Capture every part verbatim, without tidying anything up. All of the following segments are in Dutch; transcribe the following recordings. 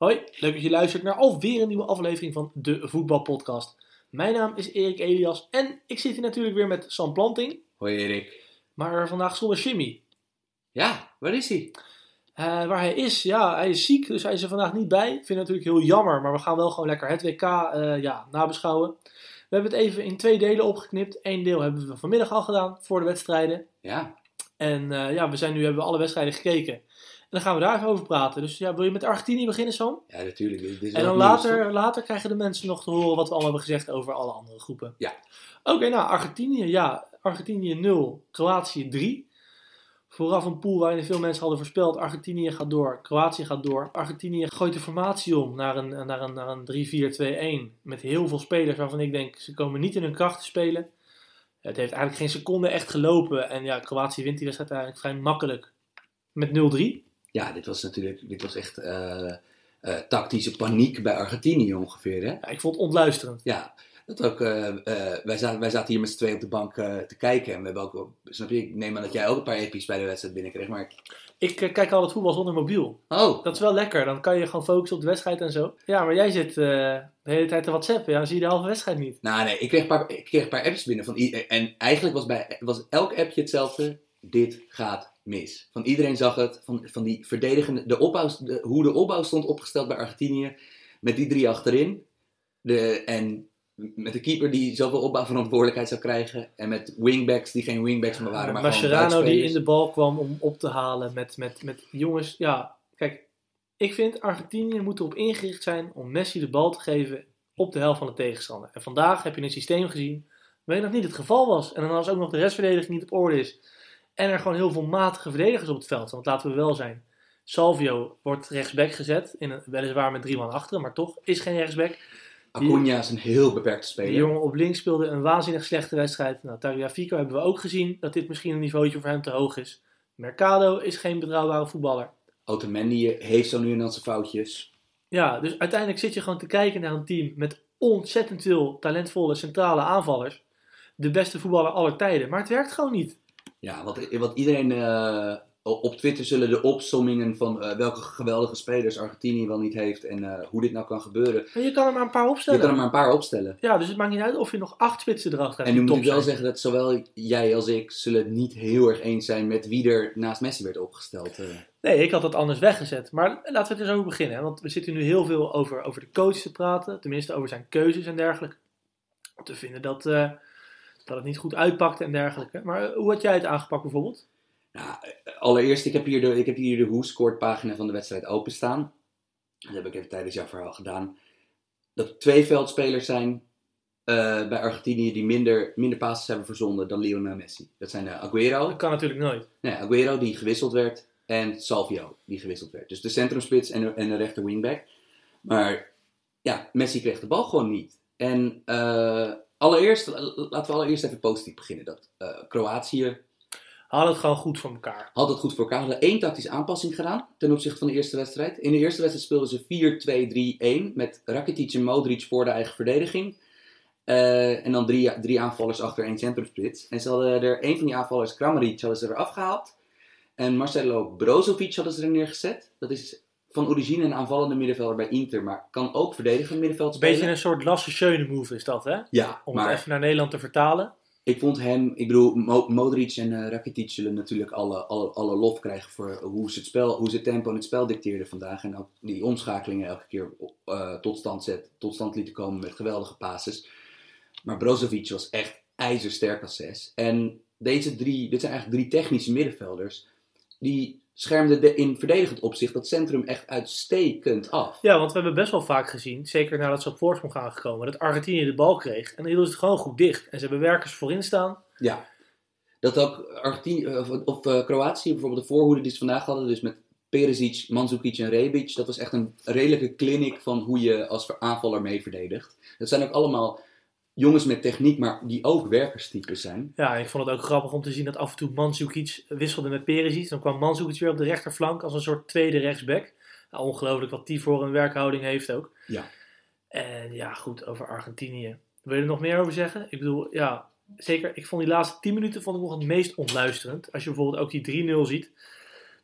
Hoi, leuk dat je luistert naar alweer een nieuwe aflevering van de Voetbalpodcast. Mijn naam is Erik Elias en ik zit hier natuurlijk weer met Sam Planting. Hoi Erik. Maar vandaag zonder Jimmy. Ja, waar is hij? Uh, waar hij is, ja, hij is ziek, dus hij is er vandaag niet bij. Ik vind het natuurlijk heel jammer, maar we gaan wel gewoon lekker het W K uh, ja, nabeschouwen. We hebben het even in twee delen opgeknipt. Eén deel hebben we vanmiddag al gedaan, voor de wedstrijden. Ja. En uh, ja, we zijn nu hebben we alle wedstrijden gekeken. En dan gaan we daar even over praten. Dus ja, wil je met Argentinië beginnen, Sam? Ja, natuurlijk. Dit is en dan later, later krijgen de mensen nog te horen wat we allemaal hebben gezegd over alle andere groepen. Ja. Oké, okay, nou, Argentinië, ja. Argentinië nul, Kroatië drie. Vooraf een pool waarin veel mensen hadden voorspeld. Argentinië gaat door, Kroatië gaat door. Argentinië gooit de formatie om naar een, naar een, naar een drie vier twee een. Met heel veel spelers waarvan ik denk, ze komen niet in hun kracht te spelen. Het heeft eigenlijk geen seconde echt gelopen. En ja, Kroatië wint die wedstrijd eigenlijk vrij makkelijk. Met nul drie. Ja, dit was natuurlijk dit was echt uh, uh, tactische paniek bij Argentinië ongeveer. Hè? Ja, ik vond het ontluisterend. Ja, dat ook, uh, uh, wij, zaten, wij zaten hier met z'n tweeën op de bank uh, te kijken. En we hebben ook, snap je, ik neem aan dat jij ook een paar epi's bij de wedstrijd binnenkreeg. Maar... Ik uh, kijk al het voetbal zonder mobiel. Oh. Dat is wel lekker, dan kan je gewoon focussen op de wedstrijd en zo. Ja, maar jij zit uh, de hele tijd te WhatsAppen, ja, dan zie je de halve wedstrijd niet. Nou nee, ik kreeg een paar, ik kreeg een paar appjes binnen. Van i- en eigenlijk was, bij, was elk appje hetzelfde. Dit gaat mis. Van iedereen zag het. Van, van die verdedigende... De opbouw, de, hoe de opbouw stond opgesteld bij Argentinië. Met die drie achterin. De, en met de keeper die zoveel opbouwverantwoordelijkheid zou krijgen. En met wingbacks die geen wingbacks meer waren. Maar Mascherano die in de bal kwam om op te halen. Met, met, met jongens... Ja, kijk. Ik vind Argentinië moet erop ingericht zijn om Messi de bal te geven op de helft van de tegenstander. En vandaag heb je een systeem gezien waarin dat niet het geval was. En dan als ook nog de restverdediging niet op orde is... En er gewoon heel veel matige verdedigers op het veld. Want laten we wel zijn. Salvio wordt rechtsback gezet. In een, weliswaar met drie man achteren. Maar toch is geen rechtsback. Acuna is een heel beperkte speler. Die jongen op links speelde een waanzinnig slechte wedstrijd. Nou, Tagliafico hebben we ook gezien. Dat dit misschien een niveautje voor hem te hoog is. Mercado is geen betrouwbare voetballer. Otamendi heeft zo nu en dan zijn foutjes. Ja, dus uiteindelijk zit je gewoon te kijken naar een team. Met ontzettend veel talentvolle centrale aanvallers. De beste voetballer aller tijden. Maar het werkt gewoon niet. Ja, wat, wat iedereen uh, op Twitter zullen de opsommingen van uh, welke geweldige spelers Argentinië wel niet heeft en uh, hoe dit nou kan gebeuren. Maar je kan er maar een paar opstellen. Je kan er maar een paar opstellen. Ja, dus het maakt niet uit of je nog acht spitsen erachter hebt. En nu moet ik wel zeggen dat zowel jij als ik zullen het niet heel erg eens zijn met wie er naast Messi werd opgesteld. Uh. Nee, ik had dat anders weggezet. Maar laten we het dus over beginnen. Hè? Want we zitten nu heel veel over, over de coach te praten. Tenminste over zijn keuzes en dergelijke. Om te vinden dat... Uh, dat het niet goed uitpakte en dergelijke. Maar hoe had jij het aangepakt bijvoorbeeld? Nou, allereerst, ik heb hier de, ik heb hier de Who Scored pagina van de wedstrijd openstaan. Dat heb ik even tijdens jouw verhaal gedaan. Dat er twee veldspelers zijn uh, bij Argentinië die minder, minder passes hebben verzonden dan Lionel Messi. Dat zijn uh, Agüero. Dat kan natuurlijk nooit. Nee, Agüero die gewisseld werd en Salvio die gewisseld werd. Dus de centrumspits en de, en de rechter wingback. Maar ja, Messi kreeg de bal gewoon niet. En... Uh, Allereerst, laten we allereerst even positief beginnen. Dat uh, Kroatië... Had het gewoon goed voor elkaar. Had het goed voor elkaar. Hadden één tactische aanpassing gedaan ten opzichte van de eerste wedstrijd. In de eerste wedstrijd speelden ze vier twee drie een met Rakitic en Modric voor de eigen verdediging. Uh, en dan drie, drie aanvallers achter één centrumspits. En ze hadden er één van die aanvallers, Kramaric, hadden ze er afgehaald. En Marcelo Brozovic hadden ze er neergezet. Dat is... Van origine een aanvallende middenvelder bij Inter, maar kan ook verdedigend middenveld spelen. Beetje een soort Lasse Schöne move is dat, hè? Ja, om maar, het even naar Nederland te vertalen. Ik vond hem, ik bedoel, Mo- Modric en uh, Rakitic zullen natuurlijk alle, alle, alle lof krijgen voor hoe ze, het spel, hoe ze het tempo en het spel dicteerden vandaag. En ook die omschakelingen elke keer uh, tot stand zet, tot stand lieten komen met geweldige passes. Maar Brozovic was echt ijzersterk als zes. En deze drie, dit zijn eigenlijk drie technische middenvelders, die... schermde de, in verdedigend opzicht dat centrum echt uitstekend af. Ja, want we hebben best wel vaak gezien, zeker nadat ze op voorsprong gaan gekomen, dat Argentinië de bal kreeg en hielden ze het gewoon goed dicht. En ze hebben werkers voorin staan. Ja, dat ook Argentinië, of, of uh, Kroatië bijvoorbeeld, de voorhoede die ze vandaag hadden, dus met Perisic, Mandzukic en Rebic, dat was echt een redelijke kliniek van hoe je als aanvaller mee verdedigt. Dat zijn ook allemaal... jongens met techniek, maar die ook werkerstypes zijn. Ja, ik vond het ook grappig om te zien dat af en toe Mandzukic wisselde met Perisic. Dan kwam Mandzukic weer op de rechterflank als een soort tweede rechtsback. Nou, ongelooflijk wat die voor een werkhouding heeft ook. Ja. En ja, goed, over Argentinië. Wil je er nog meer over zeggen? Ik bedoel, ja, zeker. Ik vond die laatste tien minuten vond ik nog het meest ontluisterend. Als je bijvoorbeeld ook die drie nul ziet.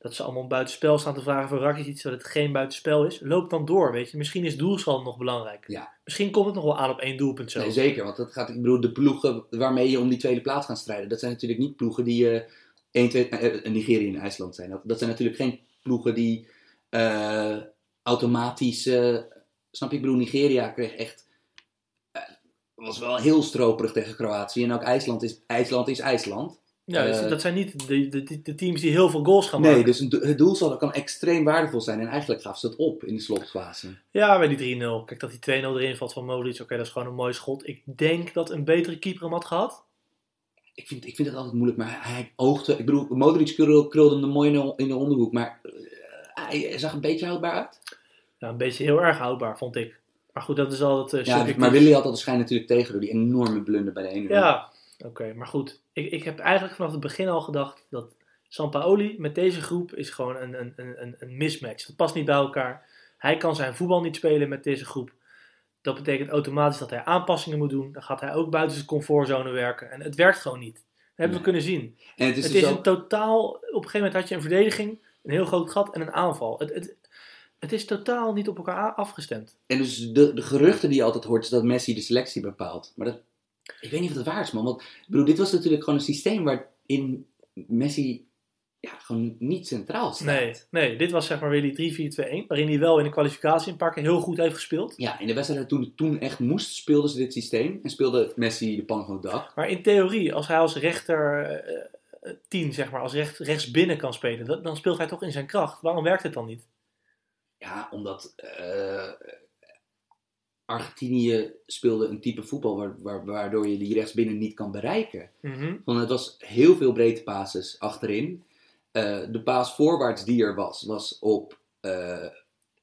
dat ze allemaal buitenspel staan te vragen voor Rakitic, dat het geen buitenspel is. Loop dan door, weet je. Misschien is doelschal nog belangrijk. Ja. Misschien komt het nog wel aan op één doelpunt zo. Nee, zeker, want dat gaat, ik bedoel, de ploegen waarmee je om die tweede plaats gaat strijden, dat zijn natuurlijk niet ploegen die uh, één, twee, uh, Nigeria en IJsland zijn. Dat, dat zijn natuurlijk geen ploegen die uh, automatisch, uh, snap je, ik bedoel, Nigeria kreeg echt, uh, was wel heel stroperig tegen Kroatië en ook IJsland is IJsland. Is IJsland. Ja, dus uh, dat zijn niet de, de, de teams die heel veel goals gaan maken. Nee, dus do- het doelsaldo kan extreem waardevol zijn. En eigenlijk gaf ze dat op in de slotfase. Ja, bij die drie nul. Kijk, dat die twee nul erin valt van Modric. Oké, okay, dat is gewoon een mooi schot. Ik denk dat een betere keeper hem had gehad. Ik vind, ik vind het altijd moeilijk, maar hij oogde... Ik bedoel, Modric krulde hem de mooi in de onderhoek. Maar uh, hij zag een beetje houdbaar uit. Ja, een beetje heel erg houdbaar, vond ik. Maar goed, dat is altijd... Uh, ja, maar Willy had dat waarschijnlijk natuurlijk tegen door die enorme blunder bij de ene. Ja. Oké, okay, maar goed. Ik, ik heb eigenlijk vanaf het begin al gedacht dat Sampaoli met deze groep is gewoon een, een, een, een mismatch. Dat past niet bij elkaar. Hij kan zijn voetbal niet spelen met deze groep. Dat betekent automatisch dat hij aanpassingen moet doen. Dan gaat hij ook buiten zijn comfortzone werken. En het werkt gewoon niet. Dat hebben nee. we kunnen zien. En het is, het dus is ook... een totaal... Op een gegeven moment had je een verdediging, een heel groot gat en een aanval. Het, het, het is totaal niet op elkaar afgestemd. En dus de, de geruchten die je altijd hoort is dat Messi de selectie bepaalt. Maar dat... Ik weet niet of dat waar is, man. Want bedoel, dit was natuurlijk gewoon een systeem waarin Messi ja, gewoon niet centraal staat. Nee, nee, dit was zeg maar weer die drie vier twee een, waarin hij wel in de kwalificatie een paar keer heel goed heeft gespeeld. Ja, in de wedstrijd toen het toen echt moest, speelden ze dit systeem en speelde Messi de pan van de dag. Maar in theorie, als hij als rechter uh, tien, zeg maar, als recht, rechts binnen kan spelen, dat, dan speelt hij toch in zijn kracht. Waarom werkt het dan niet? Ja, omdat... Uh, Argentinië speelde een type voetbal waardoor je die rechtsbinnen niet kan bereiken. Mm-hmm. Want het was heel veel breedte passes achterin. Uh, de paas voorwaarts die er was, was op... Uh,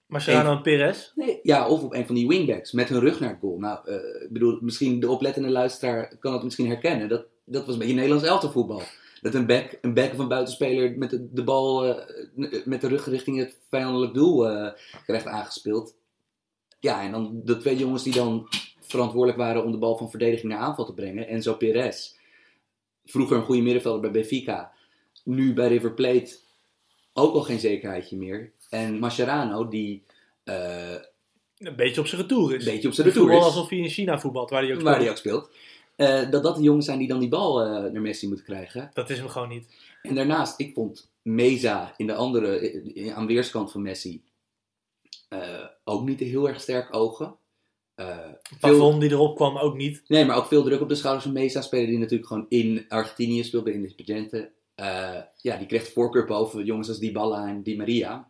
Marciano en Perez? Nee, ja, of op een van die wingbacks met hun rug naar het goal. Nou, uh, ik bedoel, misschien de oplettende luisteraar kan dat misschien herkennen. Dat, dat was een beetje Nederlands elftalvoetbal. Dat een back, een back of een buitenspeler met de, de bal uh, met de rug richting het vijandelijk doel uh, krijgt aangespeeld. Ja, en dan de twee jongens die dan verantwoordelijk waren om de bal van verdediging naar aanval te brengen. Enzo Perez, vroeger een goede middenvelder bij Benfica. Nu bij River Plate ook al geen zekerheidje meer. En Mascherano die... Uh, een beetje op zijn retour is. Een beetje op zijn retour is. Voetbal alsof hij in China voetbalt, waar hij ook waar speelt. Hij ook speelt. Uh, dat dat de jongens zijn die dan die bal uh, naar Messi moeten krijgen. Dat is hem gewoon niet. En daarnaast, ik vond Meza in de andere, aan weerskant van Messi... Uh, ook niet heel erg sterk ogen. Uh, Pavon veel... die erop kwam ook niet. Nee, maar ook veel druk op de schouders van Meza. Speler die natuurlijk gewoon in Argentinië speelt bij Independiente. Uh, ja, die kreeg voorkeur boven jongens als Dybala en Di Maria.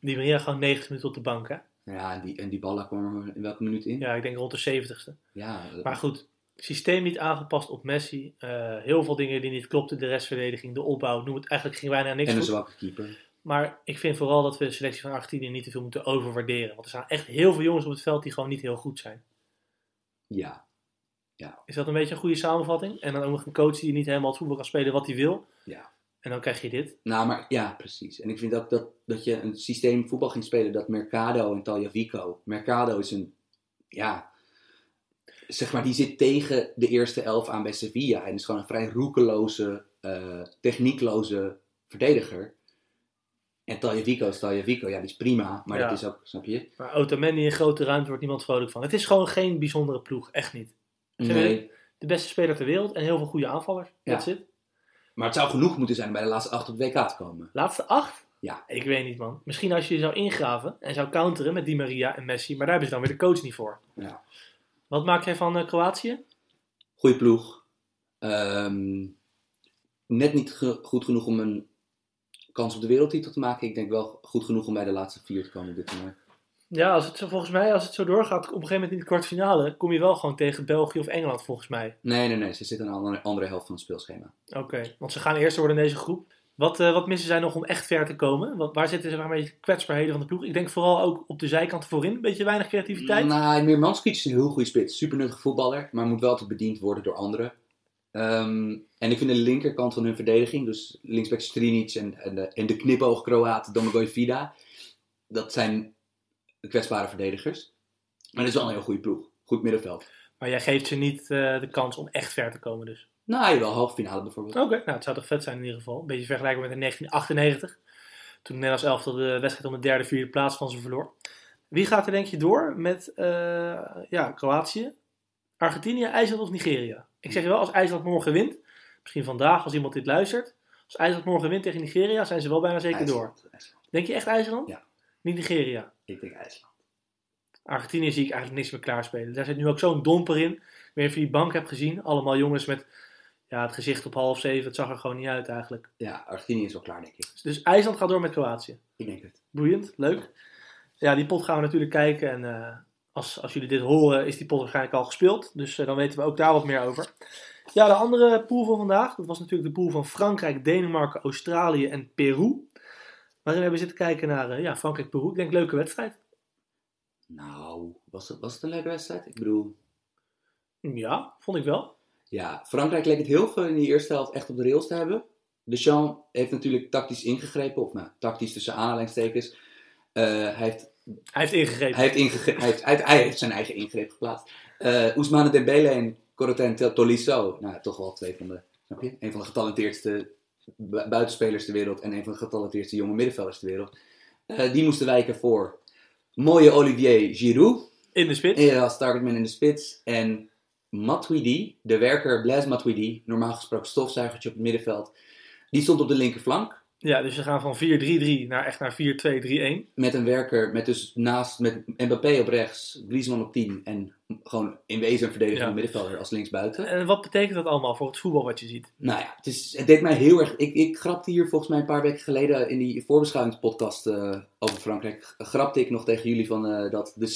Di Maria gewoon negentig minuten op de bank, hè? Ja, en, die, en Dybala kwam er in welke minuut in? Ja, ik denk rond de zeventigste. Ja. Maar goed, systeem niet aangepast op Messi. Uh, heel veel dingen die niet klopten. De restverdediging, de opbouw, noem het. Eigenlijk ging bijna niks en goed. En een zwakke keeper. Maar ik vind vooral dat we de selectie van Argentinië niet te veel moeten overwaarderen. Want er staan echt heel veel jongens op het veld die gewoon niet heel goed zijn. Ja. ja. Is dat een beetje een goede samenvatting? En dan ook nog een coach die niet helemaal het voetbal kan spelen wat hij wil. Ja. En dan krijg je dit. Nou, maar ja, precies. En ik vind ook dat, dat je een systeem voetbal ging spelen dat Mercado en Tagliafico... Mercado is een... Ja... Zeg maar, die zit tegen de eerste elf aan bij Sevilla. En is gewoon een vrij roekeloze, uh, techniekloze verdediger... En Tagliafico is Tagliafico, ja, die is prima, maar ja. Dat is ook, snap je? Maar Otamendi in grote ruimte wordt niemand vrolijk van. Het is gewoon geen bijzondere ploeg, echt niet. Ze nee. De beste speler ter wereld en heel veel goede aanvallers, dat zit. Ja. Maar het zou genoeg moeten zijn bij de laatste acht op het W K te komen. Laatste acht? Ja. Ik weet niet, man. Misschien als je je zou ingraven en zou counteren met Di Maria en Messi, maar daar hebben ze dan weer de coach niet voor. Ja. Wat maak jij van uh, Kroatië? Goeie ploeg. Um, net niet ge- goed genoeg om een... kans op de wereldtitel te maken. Ik denk wel goed genoeg om bij de laatste vier te komen dit jaar. Ja, als het zo, volgens mij, als het zo doorgaat, op een gegeven moment in de kwartfinale, kom je wel gewoon tegen België of Engeland, volgens mij. Nee, nee, nee. Ze zitten aan de andere helft van het speelschema. Oké, okay, want ze gaan eerst worden in deze groep. Wat, uh, wat missen zij nog om echt ver te komen? Wat, waar zitten ze waarmee de kwetsbaarheden van de ploeg? Ik denk vooral ook op de zijkant voorin. Een beetje weinig creativiteit. Nou, meer Mandzukic is een heel goede spits. Super nuttige voetballer, maar moet wel te bediend worden door anderen. Um, en ik vind de linkerkant van hun verdediging, dus linksback Strinic en, en, de, en de knipoog Kroaat Domagoj Vida, dat zijn kwetsbare verdedigers. Maar dat is wel een heel goede ploeg. Goed middenveld. Maar jij geeft ze niet uh, de kans om echt ver te komen dus? Nou, jawel, halve finale bijvoorbeeld. Oké, okay, nou het zou toch vet zijn in ieder geval. Een beetje vergelijken met de negentien achtennegentig. toen Nederlands elftal de wedstrijd om de derde, vierde plaats van ze verloor. Wie gaat er denk je door met uh, ja, Kroatië, Argentinië, IJsland of Nigeria? Ik zeg je wel, als IJsland morgen wint, misschien vandaag als iemand dit luistert. Als IJsland morgen wint tegen Nigeria, zijn ze wel bijna zeker IJsland, door. IJsland. Denk je echt IJsland? Ja. Niet Nigeria? Ik denk IJsland. Argentinië zie ik eigenlijk niks meer klaarspelen. Daar zit nu ook zo'n domper in. Weer even die bank heb gezien. Allemaal jongens met ja, het gezicht op half zeven. Het zag er gewoon niet uit eigenlijk. Ja, Argentinië is wel klaar denk ik. Dus IJsland gaat door met Kroatië. Ik denk het. Boeiend, leuk. Ja, die pot gaan we natuurlijk kijken. En uh, als, als jullie dit horen is die pot waarschijnlijk al gespeeld. Dus uh, dan weten we ook daar wat meer over. Ja, de andere pool van vandaag. Dat was natuurlijk de pool van Frankrijk, Denemarken, Australië en Peru. Waarin hebben we zitten kijken naar uh, ja, Frankrijk-Peru. Ik denk leuke wedstrijd. Nou, was het, was het een leuke wedstrijd? Ik bedoel... Ja, vond ik wel. Ja, Frankrijk leek het heel veel in die eerste helft echt op de rails te hebben. Deschamps heeft natuurlijk tactisch ingegrepen. Of nou, tactisch tussen aanhalingstekens. Uh, hij, heeft, hij heeft ingegrepen. Hij heeft, ingegre- hij, heeft, hij, hij heeft zijn eigen ingreep geplaatst. Uh, Ousmane Dembele en Corentin Tolisso. Nou, toch wel twee van de... Snap je? Een van de getalenteerdste bu- buitenspelers ter wereld. En een van de getalenteerdste jonge middenvelders ter wereld. Uh, die moesten wijken voor... Mooie Olivier Giroud. In de spits. Ja, als targetman in de spits. En Matuidi, de werker Blaise Matuidi, normaal gesproken stofzuigertje op het middenveld. Die stond op de linkerflank. Ja, dus ze gaan van vier drie drie naar echt naar vier twee drie een. Met een werker, met dus naast, met Mbappé op rechts, Griezmann op tien. En gewoon in wezen een verdediger van ja. middenvelder als linksbuiten. En wat betekent dat allemaal voor het voetbal wat je ziet? Nou ja, het, is, het deed mij heel erg... Ik, ik grapte hier volgens mij een paar weken geleden in die voorbeschouwingspodcast uh, over Frankrijk. Grapte ik nog tegen jullie van uh, dat de,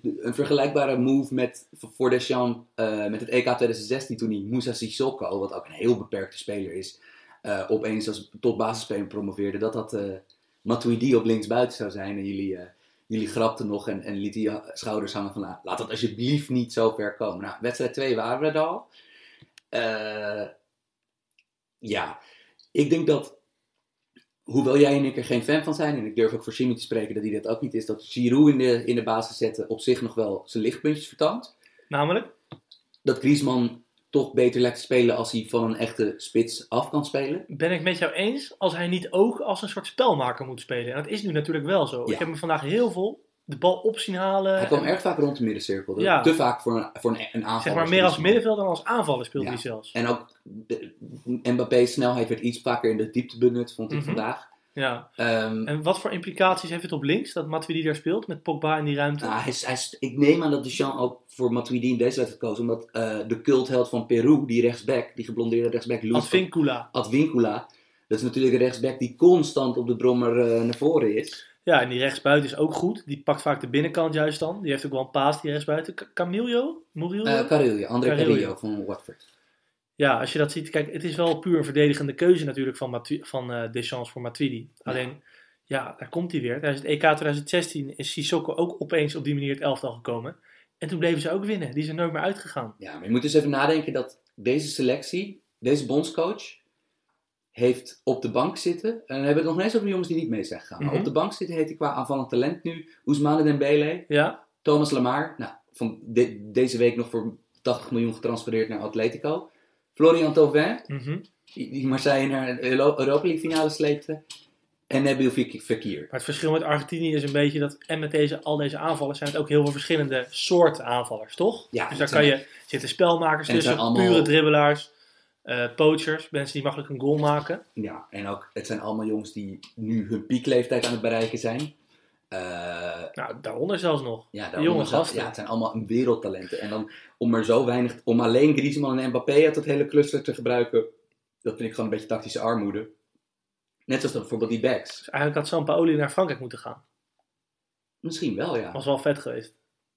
de, een vergelijkbare move met, voor Deschamps uh, met het E K tweeduizend zestien. Toen die Moussa Sissoko, wat ook een heel beperkte speler is... Uh, opeens als tot basisspeler promoveerde, dat dat uh, Matuidi op linksbuiten zou zijn. En jullie, uh, jullie grapten nog en, en liet die schouders hangen van nou, laat dat alsjeblieft niet zo ver komen. Nou, wedstrijd twee waren we er al. Uh, ja, ik denk dat, hoewel jij en ik er geen fan van zijn, en ik durf ook voor Jimmy te spreken dat hij dat ook niet is, dat Giroud in de, in de basis zetten op zich nog wel zijn lichtpuntjes vertoont. Namelijk? Dat Griezmann... toch beter lijkt te spelen als hij van een echte spits af kan spelen. Ben ik met jou eens als hij niet ook als een soort spelmaker moet spelen. En dat is nu natuurlijk wel zo. Ja. Ik heb hem vandaag heel veel de bal op zien halen. Hij kwam en... erg vaak rond de middencirkel. Ja. Te vaak voor een, voor een, een aanvaller. Zeg maar meer als middenveld dan als aanvaller speelde ja. hij zelfs. En ook de, Mbappé's snelheid werd iets vaker in de diepte benut, vond ik mm-hmm. vandaag. Ja. Um, en wat voor implicaties heeft het op links dat Matuidi daar speelt met Pogba in die ruimte? Nou, hij, hij, ik neem aan dat Deschamps ook voor Matuidi in deze wedstrijd koos, omdat uh, de cultheld van Peru, die rechtsback, die geblondeerde rechtsback, Luz, Advíncula. Advíncula, dat is natuurlijk een rechtsback die constant op de brommer uh, naar voren is. Ja, en die rechtsbuiten is ook goed. Die pakt vaak de binnenkant juist dan. Die heeft ook wel een paas, die rechtsbuiten. K- Camillo? Murillo? Uh, Carrillo, André Carrillo. Carrillo van Watford. Ja, als je dat ziet, kijk, het is wel puur een verdedigende keuze natuurlijk van, Matu- van uh, Deschamps voor Matuidi. Ja. Alleen, ja, daar komt hij weer. Tijdens het E K tweeduizend zestien is Sissoko ook opeens op die manier het elftal gekomen. En toen bleven ze ook winnen. Die zijn nooit meer uitgegaan. Ja, maar je moet dus even nadenken dat deze selectie, deze bondscoach, heeft op de bank zitten. En dan hebben we het nog niet eens over de jongens die niet mee zijn gegaan. Mm-hmm. Maar op de bank zitten heet hij qua aanvallend talent nu Ousmane Dembele, ja. Thomas Lemar. Nou, van de- deze week nog voor tachtig miljoen getransfereerd naar Atletico. Florian Thauvin, mm-hmm. die Marseille naar de Europa League finale sleepte. En Nabil Fekir. Maar het verschil met Argentinië is een beetje dat... En met deze, al deze aanvallers zijn het ook heel veel verschillende soorten aanvallers, toch? Ja, dus daar kan je, zitten spelmakers tussen, allemaal, pure dribbelaars, uh, poachers, mensen die makkelijk een goal maken. Ja, en ook het zijn allemaal jongens die nu hun piekleeftijd aan het bereiken zijn. Uh, nou, daaronder zelfs nog. Ja, daaronder jonge zelfs, gasten. Ja, het zijn allemaal wereldtalenten. En dan om er zo weinig, om alleen Griezmann en Mbappé uit dat hele cluster te gebruiken, dat vind ik gewoon een beetje tactische armoede. Net zoals dan bijvoorbeeld die backs. Dus eigenlijk had Sampaoli naar Frankrijk moeten gaan. Misschien wel, ja. Was wel vet geweest.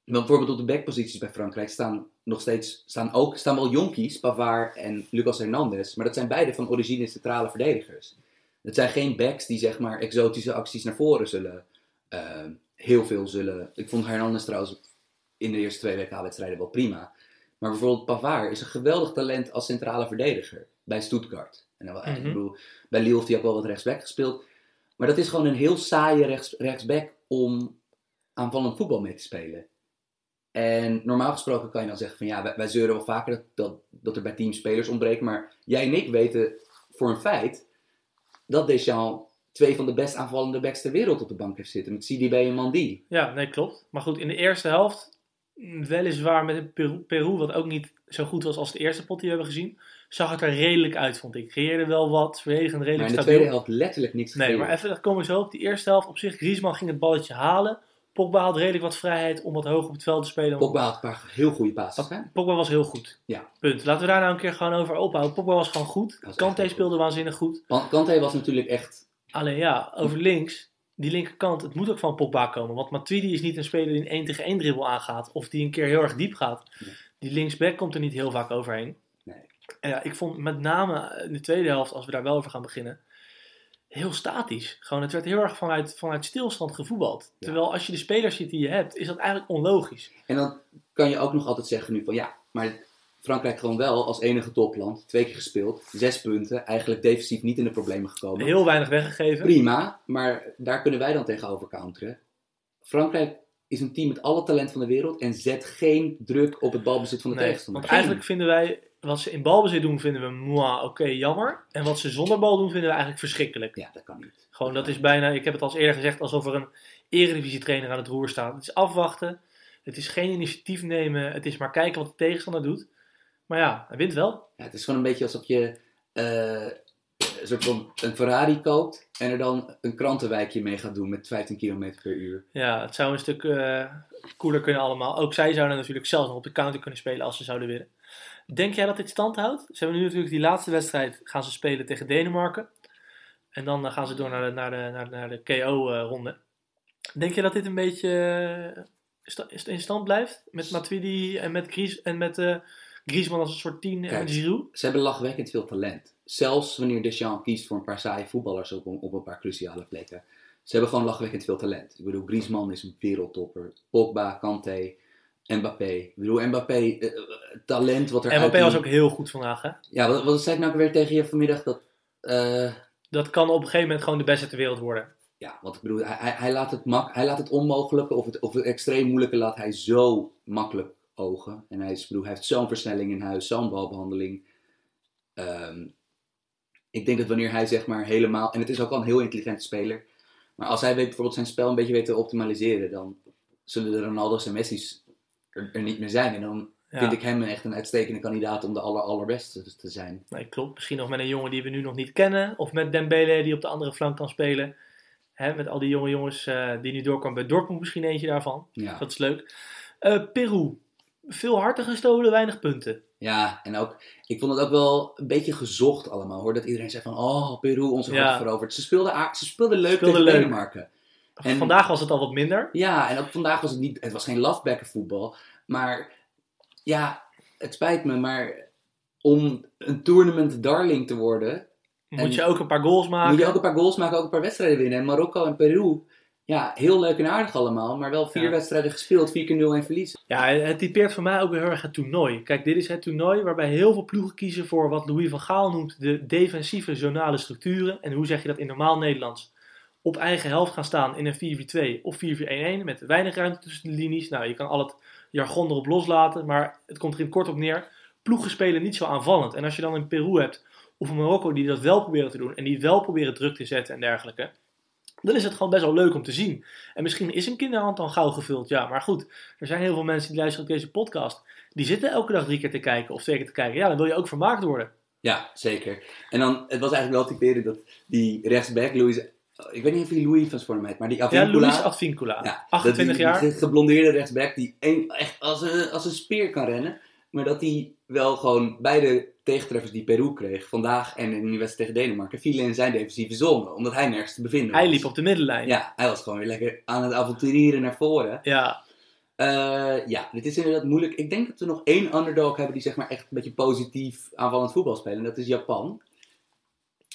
Want bijvoorbeeld op de backposities bij Frankrijk staan nog steeds, staan ook, staan wel jonkies, Pavard en Lucas Hernandez, maar dat zijn beide van origine centrale verdedigers. Het zijn geen backs die zeg maar exotische acties naar voren zullen. Uh, heel veel zullen... Ik vond Hernandez trouwens in de eerste twee W K-wedstrijden wel prima. Maar bijvoorbeeld Pavard is een geweldig talent als centrale verdediger. Bij Stuttgart. En dan wel, mm-hmm. Ik bedoel, bij Lille heeft hij ook wel wat rechtsback gespeeld. Maar dat is gewoon een heel saaie rechts, rechtsback om aanvallend voetbal mee te spelen. En normaal gesproken kan je dan zeggen van ja, wij, wij zeuren wel vaker dat, dat, dat er bij teams spelers ontbreken. Maar jij en ik weten voor een feit dat Deschamps twee van de best aanvallende backs ter wereld op de bank heeft zitten. Met C D B en Mandi. Ja, nee, klopt. Maar goed, in de eerste helft, weliswaar met Peru, Peru wat ook niet zo goed was als de eerste pot die we hebben gezien, zag het er redelijk uit, vond ik. Creëerde wel wat, verdedigend redelijk stabiel. Maar in de tweede helft letterlijk niks gegeven. Nee, maar even, dat komen we zo op. Die eerste helft op zich, Griezmann ging het balletje halen. Pogba had redelijk wat vrijheid om wat hoog op het veld te spelen. Pogba had een paar heel goede basis. Pogba was heel goed. Ja. Punt. Laten we daar nou een keer gewoon over ophouden. Pogba was gewoon goed. Kanté speelde goed. Waanzinnig goed. Kanté was natuurlijk echt... Alleen ja, over links, die linkerkant, het moet ook van Pogba komen. Want Matuidi is niet een speler die een één tegen één dribbel aangaat. Of die een keer heel erg diep gaat. Nee. Die linksback komt er niet heel vaak overheen. Nee. En ja, ik vond met name in de tweede helft, als we daar wel over gaan beginnen, heel statisch. Gewoon, het werd heel erg vanuit, vanuit stilstand gevoetbald. Ja. Terwijl als je de spelers ziet die je hebt, is dat eigenlijk onlogisch. En dan kan je ook nog altijd zeggen nu van ja, maar Frankrijk gewoon wel als enige topland. Twee keer gespeeld, zes punten. Eigenlijk defensief niet in de problemen gekomen. Heel weinig weggegeven. Prima, maar daar kunnen wij dan tegenover counteren. Frankrijk is een team met alle talent van de wereld en zet geen druk op het balbezit van de nee, tegenstander. Want geen. Eigenlijk vinden wij, wat ze in balbezit doen, vinden we moi, oké, okay, jammer. En wat ze zonder bal doen, vinden we eigenlijk verschrikkelijk. Ja, dat kan niet. Gewoon, dat is bijna, ik heb het al eerder gezegd, alsof er een eredivisietrainer aan het roer staat. Het is afwachten, het is geen initiatief nemen, het is maar kijken wat de tegenstander doet. Maar ja, hij wint wel. Ja, het is gewoon een beetje alsof je uh, een soort van een Ferrari koopt en er dan een krantenwijkje mee gaat doen met vijftien kilometer per uur. Ja, het zou een stuk uh, cooler kunnen allemaal. Ook zij zouden natuurlijk zelfs nog op de counter kunnen spelen als ze zouden willen. Denk jij dat dit stand houdt? Ze hebben nu natuurlijk die laatste wedstrijd gaan ze spelen tegen Denemarken. En dan uh, gaan ze door naar de, naar de, naar de, naar de K O-ronde. Uh, Denk je dat dit een beetje uh, sta, in stand blijft? Met Matuidi en met Gries en met... Uh, Griezmann als een soort tien en Giroud. Ze hebben lachwekkend veel talent. Zelfs wanneer Deschamps kiest voor een paar saaie voetballers op een, op een paar cruciale plekken. Ze hebben gewoon lachwekkend veel talent. Ik bedoel, Griezmann is een wereldtopper. Pogba, Kanté, Mbappé. Ik bedoel, Mbappé, uh, talent wat er Mbappé uitdoen. Was ook heel goed vandaag, hè? Ja, wat, wat zei ik nou weer tegen je vanmiddag? Dat, uh... dat kan op een gegeven moment gewoon de beste ter wereld worden. Ja, want ik bedoel, hij, hij, laat, het mak- hij laat het onmogelijke of het, of het extreem moeilijke laat hij zo makkelijk ogen. En hij, is, bedoel, hij heeft zo'n versnelling in huis, zo'n balbehandeling. Um, ik denk dat wanneer hij zeg maar helemaal... En het is ook al een heel intelligente speler. Maar als hij weet, bijvoorbeeld zijn spel een beetje weet te optimaliseren, dan zullen de Ronaldo's en Messi's er, er niet meer zijn. En dan ja. vind ik hem echt een uitstekende kandidaat om de aller, allerbeste te zijn. Nee, klopt. Misschien nog met een jongen die we nu nog niet kennen. Of met Dembele die op de andere flank kan spelen. Hè, met al die jonge jongens uh, die nu doorkomen bij Dortmund, misschien eentje daarvan. Ja. Dat is leuk. Uh, Peru. Veel harten gestolen, weinig punten. Ja, en ook, ik vond het ook wel een beetje gezocht allemaal, hoor. Dat iedereen zei van, oh, Peru, onze ja. hart veroverd. Ze speelden, a- ze speelden leuk speelden tegen leuk. Denemarken. En vandaag was het al wat minder. Ja, en ook vandaag was het niet, het was geen lafbekken voetbal. Maar, ja, het spijt me, maar om een tournament darling te worden, moet je ook een paar goals maken. Moet je ook een paar goals maken, ook een paar wedstrijden winnen. En Marokko en Peru... Ja, heel leuk en aardig allemaal, maar wel vier ja. wedstrijden gespeeld, vier keer nul en verliezen. Ja, het typeert voor mij ook heel erg het toernooi. Kijk, dit is het toernooi waarbij heel veel ploegen kiezen voor wat Louis van Gaal noemt de defensieve zonale structuren. En hoe zeg je dat in normaal Nederlands? Op eigen helft gaan staan in een vier vier twee of vier vier een een met weinig ruimte tussen de linies. Nou, je kan al het jargon erop loslaten, maar het komt er in kort op neer. Ploegen spelen niet zo aanvallend. En als je dan in Peru hebt, of in Marokko die dat wel proberen te doen en die wel proberen druk te zetten en dergelijke, dan is het gewoon best wel leuk om te zien. En misschien is een kinderhand dan gauw gevuld. Ja, maar goed. Er zijn heel veel mensen die luisteren op deze podcast. Die zitten elke dag drie keer te kijken. Of twee keer te kijken. Ja, dan wil je ook vermaakt worden. Ja, zeker. En dan, het was eigenlijk wel typerend dat die rechtsback, Louis... Ik weet niet of hij Louis van Spornum heet, maar die Advincula... Ja, Louis Advincula. Ja, achtentwintig jaar. Die geblondeerde rechtsback die een, echt als een, als een speer kan rennen. Maar dat hij wel gewoon beide tegentreffers die Peru kreeg, vandaag en in de wedstrijd tegen Denemarken, vielen in zijn defensieve zone, omdat hij nergens te bevinden was. Hij liep op de middenlijn. Ja, hij was gewoon weer lekker aan het avonturieren naar voren. Ja. Uh, ja, dit is inderdaad moeilijk. Ik denk dat we nog één underdog hebben die zeg maar echt een beetje positief aanvallend voetbal spelen, en dat is Japan. Uh,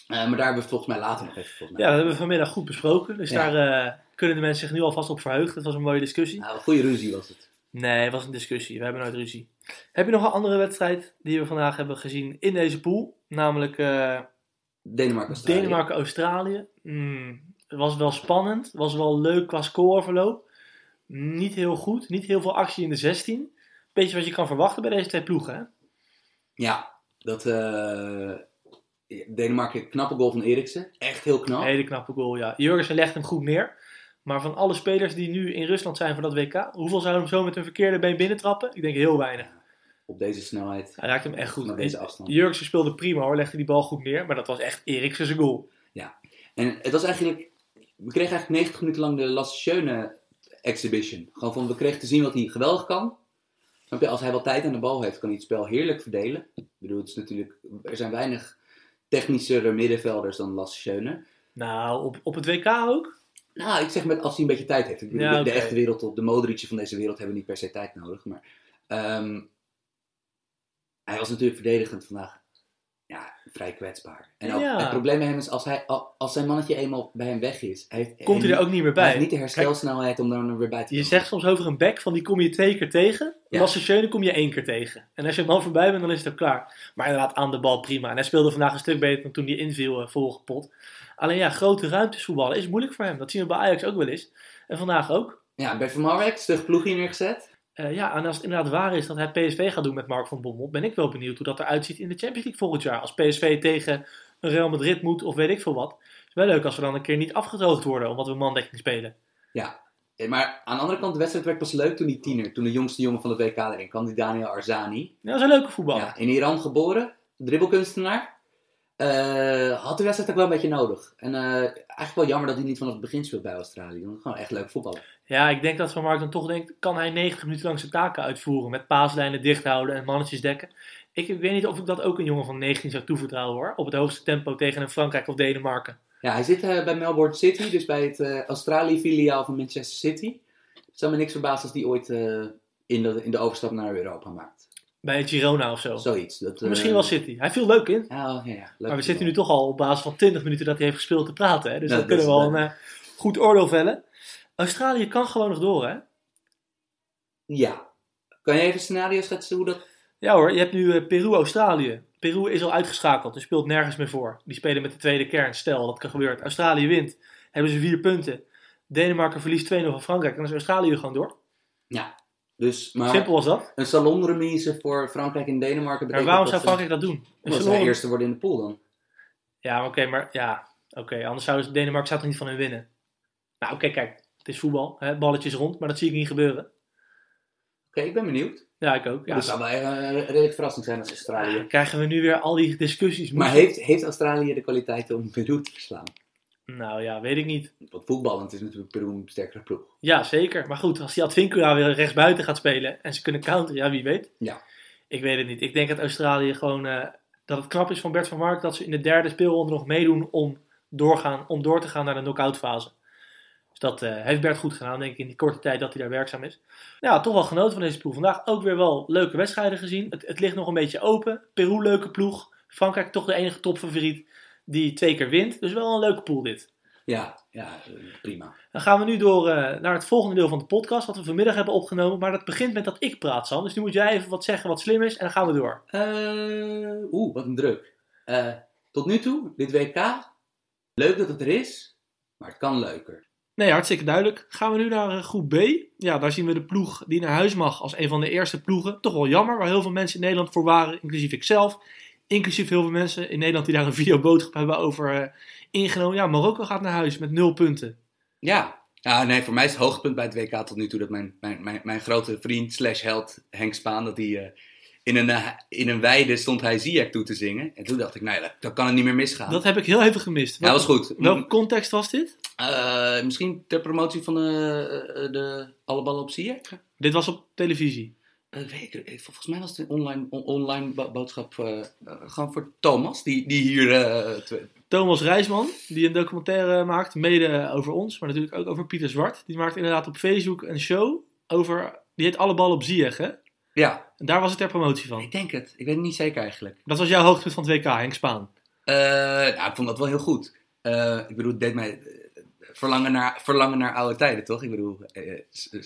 maar daar hebben we het volgens mij later nog even volgens mij. Ja, dat hebben we vanmiddag goed besproken, dus ja. daar uh, kunnen de mensen zich nu alvast op verheugen. Dat was een mooie discussie. Nou, een goede ruzie was het. Nee, het was een discussie. We hebben nooit ruzie. Heb je nog een andere wedstrijd die we vandaag hebben gezien in deze pool? Namelijk uh, Denemarken-Australië. Denemarken-Australië. Mm, was wel spannend. Was wel leuk qua scoreverloop. Niet heel goed. Niet heel veel actie in de zestien. Beetje wat je kan verwachten bij deze twee ploegen, hè? Ja, dat... Uh... Denemarken, knappe goal van Eriksen. Echt echt heel knap. Een hele knappe goal, ja. Jurgensen legt hem goed neer. Maar van alle spelers die nu in Rusland zijn van dat W K, hoeveel zouden hem zo met een verkeerde been binnentrappen? Ik denk heel weinig. Op deze snelheid. Hij raakt hem echt goed. Op deze afstand. Jurgensen speelde prima hoor, legde die bal goed neer. Maar dat was echt Eriksen's goal. Ja, en het was eigenlijk... We kregen eigenlijk negentig minuten lang de Lasse Schöne exhibition. Gewoon van, we kregen te zien wat hij geweldig kan. Als hij wel tijd aan de bal heeft, kan hij het spel heerlijk verdelen. Ik bedoel, het is natuurlijk, er zijn weinig technischere middenvelders dan Lasse Schöne. Nou, op, op het W K ook? Nou, ik zeg met als hij een beetje tijd heeft. Ik bedoel, ja, okay. De echte wereld op, de Modricje van deze wereld hebben we niet per se tijd nodig. Maar um, hij was natuurlijk verdedigend vandaag. Ja, vrij kwetsbaar. En ook, ja. Het probleem bij hem is, als, hij, als zijn mannetje eenmaal bij hem weg is... Hij heeft, komt hij er niet, ook niet meer bij. Hij heeft niet de herstelsnelheid om daar weer bij te komen. Je zegt soms over een back van die kom je twee keer tegen. Ja. Lasse Schöne kom je één keer tegen. En als je hem dan voorbij bent, dan is het ook klaar. Maar inderdaad, aan de bal prima. En hij speelde vandaag een stuk beter dan toen hij inviel uh, vorige pot. Alleen ja, grote ruimtes voetballen is moeilijk voor hem. Dat zien we bij Ajax ook wel eens. En vandaag ook. Ja, bij Van Marwijk, stug ploegje neergezet. Uh, ja, en als het inderdaad waar is dat hij P S V gaat doen met Mark van Bommel, ben ik wel benieuwd hoe dat eruit ziet in de Champions League volgend jaar. Als P S V tegen een Real Madrid moet of weet ik veel wat. Het is wel leuk als we dan een keer niet afgedroogd worden omdat we mandekking spelen. Ja, maar aan de andere kant, de wedstrijd werd pas leuk toen die tiener, toen de jongste jongen van de W K erin kwam, die Daniel Arzani. Ja, dat is een leuke voetballer. Ja, in Iran geboren, dribbelkunstenaar. Uh, had de wedstrijd ook wel een beetje nodig. En uh, eigenlijk wel jammer dat hij niet vanaf het begin speelt bij Australië. Want gewoon echt leuk voetballen. Ja, ik denk dat Van Mark dan toch denkt, kan hij negentig minuten lang zijn taken uitvoeren? Met paaslijnen dicht houden en mannetjes dekken. Ik, ik weet niet of ik dat ook een jongen van negentien zou toevertrouwen hoor. Op het hoogste tempo tegen een Frankrijk of Denemarken. Ja, hij zit uh, bij Melbourne City. Dus bij het uh, Australië filiaal van Manchester City. Het zou me niks verbazen als die ooit uh, in, de, in de overstap naar Europa maakt. Bij Girona of zo. Zoiets. Dat, uh... Misschien wel City. Hij viel leuk in. Oh, ja, ja, leuk maar we zitten wel. Nu toch al op basis van twintig minuten dat hij heeft gespeeld te praten. Hè? Dus nou, dat kunnen we al een uh, goed oordeel vellen. Australië kan gewoon nog door, hè? Ja. Kan je even scenario's schetsen hoe dat... Ja hoor, je hebt nu uh, Peru-Australië. Peru is al uitgeschakeld. Dus speelt nergens meer voor. Die spelen met de tweede kern. Stel, dat kan gebeuren. Australië wint. Hebben ze vier punten. Denemarken verliest twee nul van Frankrijk. En dan is Australië gewoon door. Ja. Dus, maar simpel was dat. Een salonremise voor Frankrijk en Denemarken betekent. Maar waarom zou Frankrijk dat doen? Omdat salon... ze eerste worden in de pool dan. Ja, oké, okay, maar ja, oké, okay, anders zou Denemarken zou toch niet van hun winnen. Nou, oké, okay, kijk, het is voetbal, hè, balletjes rond, maar dat zie ik niet gebeuren. Oké, okay, ik ben benieuwd. Ja, ik ook. Ja, dat zou wel een redelijk verrassing zijn als Australië. Ja, krijgen we nu weer al die discussies. Maar heeft, heeft Australië de kwaliteit om Peru te verslaan? Nou ja, weet ik niet. Want voetballend is natuurlijk Peru een sterkere ploeg. Ja, zeker. Maar goed, als die Advincula weer rechtsbuiten gaat spelen en ze kunnen counteren, ja, wie weet. Ja. Ik weet het niet. Ik denk dat Australië gewoon, uh, dat het knap is van Bert van Mark dat ze in de derde speelronde nog meedoen om, doorgaan, om door te gaan naar de knock-outfase. Dus dat uh, heeft Bert goed gedaan, denk ik, in die korte tijd dat hij daar werkzaam is. Ja, toch wel genoten van deze ploeg. Vandaag ook weer wel leuke wedstrijden gezien. Het, het ligt nog een beetje open. Peru, leuke ploeg. Frankrijk toch de enige topfavoriet. Die twee keer wint. Dus wel een leuke pool dit. Ja, ja, prima. Dan gaan we nu door uh, naar het volgende deel van de podcast. Wat we vanmiddag hebben opgenomen. Maar dat begint met dat ik praat, Sam. Dus nu moet jij even wat zeggen wat slim is. En dan gaan we door. Uh, Oeh, wat een druk. Uh, tot nu toe, dit W K. Leuk dat het er is. Maar het kan leuker. Nee, hartstikke duidelijk. Gaan we nu naar uh, groep B. Ja, daar zien we de ploeg die naar huis mag. Als een van de eerste ploegen. Toch wel jammer. Waar heel veel mensen in Nederland voor waren. Inclusief ikzelf. Inclusief heel veel mensen in Nederland die daar een videoboodschap hebben over uh, ingenomen. Ja, Marokko gaat naar huis met nul punten. Ja, ja, nee, voor mij is het hoogtepunt bij het W K tot nu toe dat mijn, mijn, mijn, mijn grote vriend slash held Henk Spaan, dat hij uh, in, een, uh, in een weide stond hij Ziyech toe te zingen. En toen dacht ik, nou ja, dat kan het niet meer misgaan. Dat heb ik heel even gemist. Welke, ja, dat was goed. Welke context was dit? Uh, misschien ter promotie van de, de Alle Ballen op Ziyech? Dit was op televisie. Uh, weet ik, volgens mij was het een online, on- online bo- boodschap uh, uh, gewoon voor Thomas, die, die hier... Uh, tw- Thomas Rijsman, die een documentaire maakt, mede over ons, maar natuurlijk ook over Pieter Zwart. Die maakt inderdaad op Facebook een show over, die heet Alle Ballen op Ziyech, hè? Ja. En daar was het ter promotie van. Ik denk het, ik weet het niet zeker eigenlijk. Dat was jouw hoogtepunt van het W K, Henk Spaan? Uh, nou, ik vond dat wel heel goed. Uh, ik bedoel, het deed mij... Verlangen naar, verlangen naar oude tijden, toch? Ik bedoel, eh,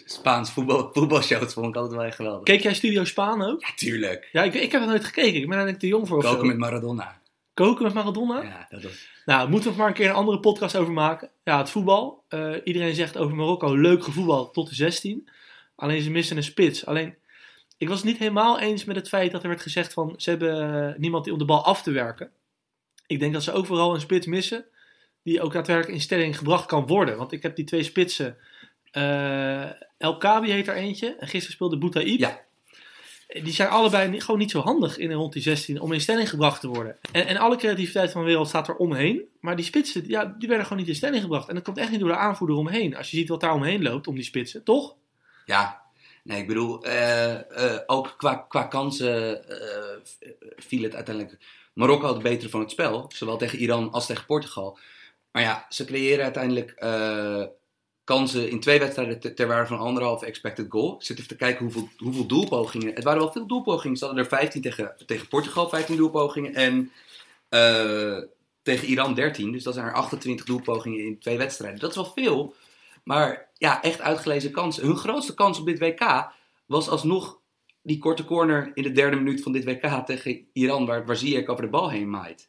Spaans voetbal, voetbalshows vond ik altijd wel echt geweldig. Keek jij Studio Spaan ook? Ja, tuurlijk. Ja, ik, ik heb het nooit gekeken. Ik ben eigenlijk te jong voor. Koken zo. Met Maradona. Koken met Maradona? Ja, dat was... Nou, moeten we het maar een keer een andere podcast over maken. Ja, het voetbal. Uh, iedereen zegt over Marokko, leuk gevoetbal tot de zestien. Alleen ze missen een spits. Alleen, ik was het niet helemaal eens met het feit dat er werd gezegd van... Ze hebben niemand om de bal af te werken. Ik denk dat ze ook vooral een spits missen... die ook daadwerkelijk in stelling gebracht kan worden. Want ik heb die twee spitsen. Uh, El Kaabi heet er eentje. En gisteren speelde Boutaïb. Ja. Die zijn allebei niet, gewoon niet zo handig in een rond die zestien om in stelling gebracht te worden. En, en alle creativiteit van de wereld staat er omheen. Maar die spitsen, ja, die werden gewoon niet in stelling gebracht. En dat komt echt niet door de aanvoerder omheen. Als je ziet wat daar omheen loopt, om die spitsen, toch? Ja, nee, ik bedoel, uh, uh, ook qua, qua kansen uh, viel het uiteindelijk. Marokko had het betere van het spel, zowel tegen Iran als tegen Portugal. Maar ja, ze creëren uiteindelijk uh, kansen in twee wedstrijden ter, ter waarde van anderhalf expected goal. Ik zit even te kijken hoeveel, hoeveel doelpogingen. Het waren wel veel doelpogingen. Ze hadden er vijftien tegen, tegen Portugal, vijftien doelpogingen. En uh, tegen Iran dertien. Dus dat zijn er achtentwintig doelpogingen in twee wedstrijden. Dat is wel veel. Maar ja, echt uitgelezen kansen. Hun grootste kans op dit W K was alsnog die korte corner in de derde minuut van dit W K tegen Iran, waar, waar Ziyech over de bal heen maait.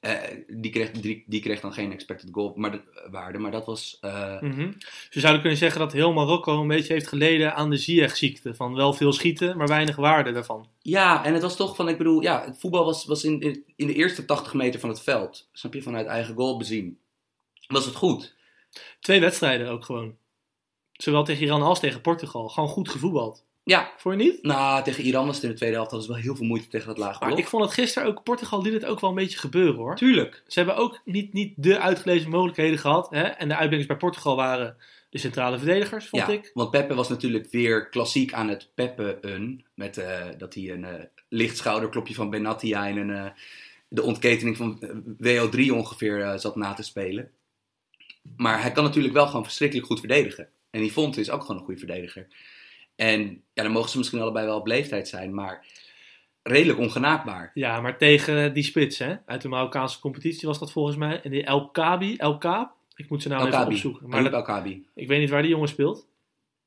Uh, die, kreeg, die, die kreeg dan geen expected goal maar de, uh, waarde, maar dat was... Uh... Mm-hmm. Dus we zouden kunnen zeggen dat heel Marokko een beetje heeft geleden aan de Ziyech-ziekte. Van wel veel schieten, maar weinig waarde daarvan. Ja, en het was toch van, ik bedoel, ja, het voetbal was, was in, in, in de eerste tachtig meter van het veld. Snap je, vanuit eigen goal bezien. Was het goed. Twee wedstrijden ook gewoon. Zowel tegen Iran als tegen Portugal. Gewoon goed gevoetbald. Ja. Vond je niet? Nou, tegen Iran was het in de tweede helft. Dat was wel heel veel moeite tegen dat laagblok. Maar ik vond het gisteren ook. Portugal liet het ook wel een beetje gebeuren hoor. Tuurlijk. Ze hebben ook niet, niet de uitgelezen mogelijkheden gehad. Hè? En de uitblinkers bij Portugal waren de centrale verdedigers, vond ja, ik. Want Pepe was natuurlijk weer klassiek aan het Pepe-en. Met uh, dat hij een uh, licht schouderklopje van Benatia en een, uh, de ontketening van W O drie ongeveer uh, zat na te spelen. Maar hij kan natuurlijk wel gewoon verschrikkelijk goed verdedigen. En die Fonte is ook gewoon een goede verdediger. En ja, dan mogen ze misschien allebei wel op leeftijd zijn, maar redelijk ongenaakbaar. Ja, maar tegen die spits, hè? Uit de Marokkaanse competitie was dat volgens mij. En die El Kaabi, El Kaab, ik moet zijn naam even opzoeken. Maar dat, El Kaabi. Ik weet niet waar die jongen speelt.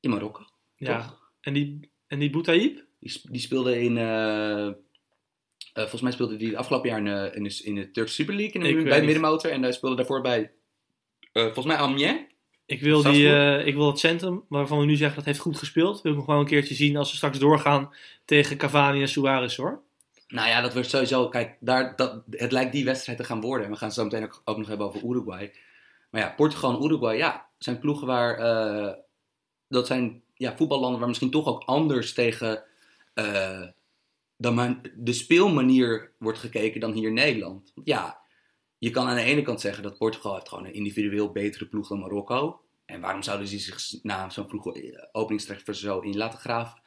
In Marokko. Ja. Toch? En die, en die Boutaïb? Die, die speelde in... Uh... Uh, volgens mij speelde die afgelopen jaar in, uh, in, de, in de Turkse Super League in de, bij de middenmotor. En hij uh, speelde daarvoor bij... Uh, volgens mij Amiens. Ik wil, die, uh, ik wil het centrum waarvan we nu zeggen dat heeft goed gespeeld. Wil ik nog wel een keertje zien als ze straks doorgaan tegen Cavani en Suarez hoor. Nou ja, dat wordt sowieso... Kijk, daar, dat, het lijkt die wedstrijd te gaan worden. En we gaan het zo meteen ook, ook nog hebben over Uruguay. Maar ja, Portugal en Uruguay, ja, zijn ploegen waar... Uh, dat zijn ja, voetballanden waar misschien toch ook anders tegen... Uh, dan man, de speelmanier wordt gekeken dan hier in Nederland. Ja... Je kan aan de ene kant zeggen dat Portugal heeft gewoon een individueel betere ploeg dan Marokko. En waarom zouden ze zich na zo'n ploeg openingstreffer zo in laten graven?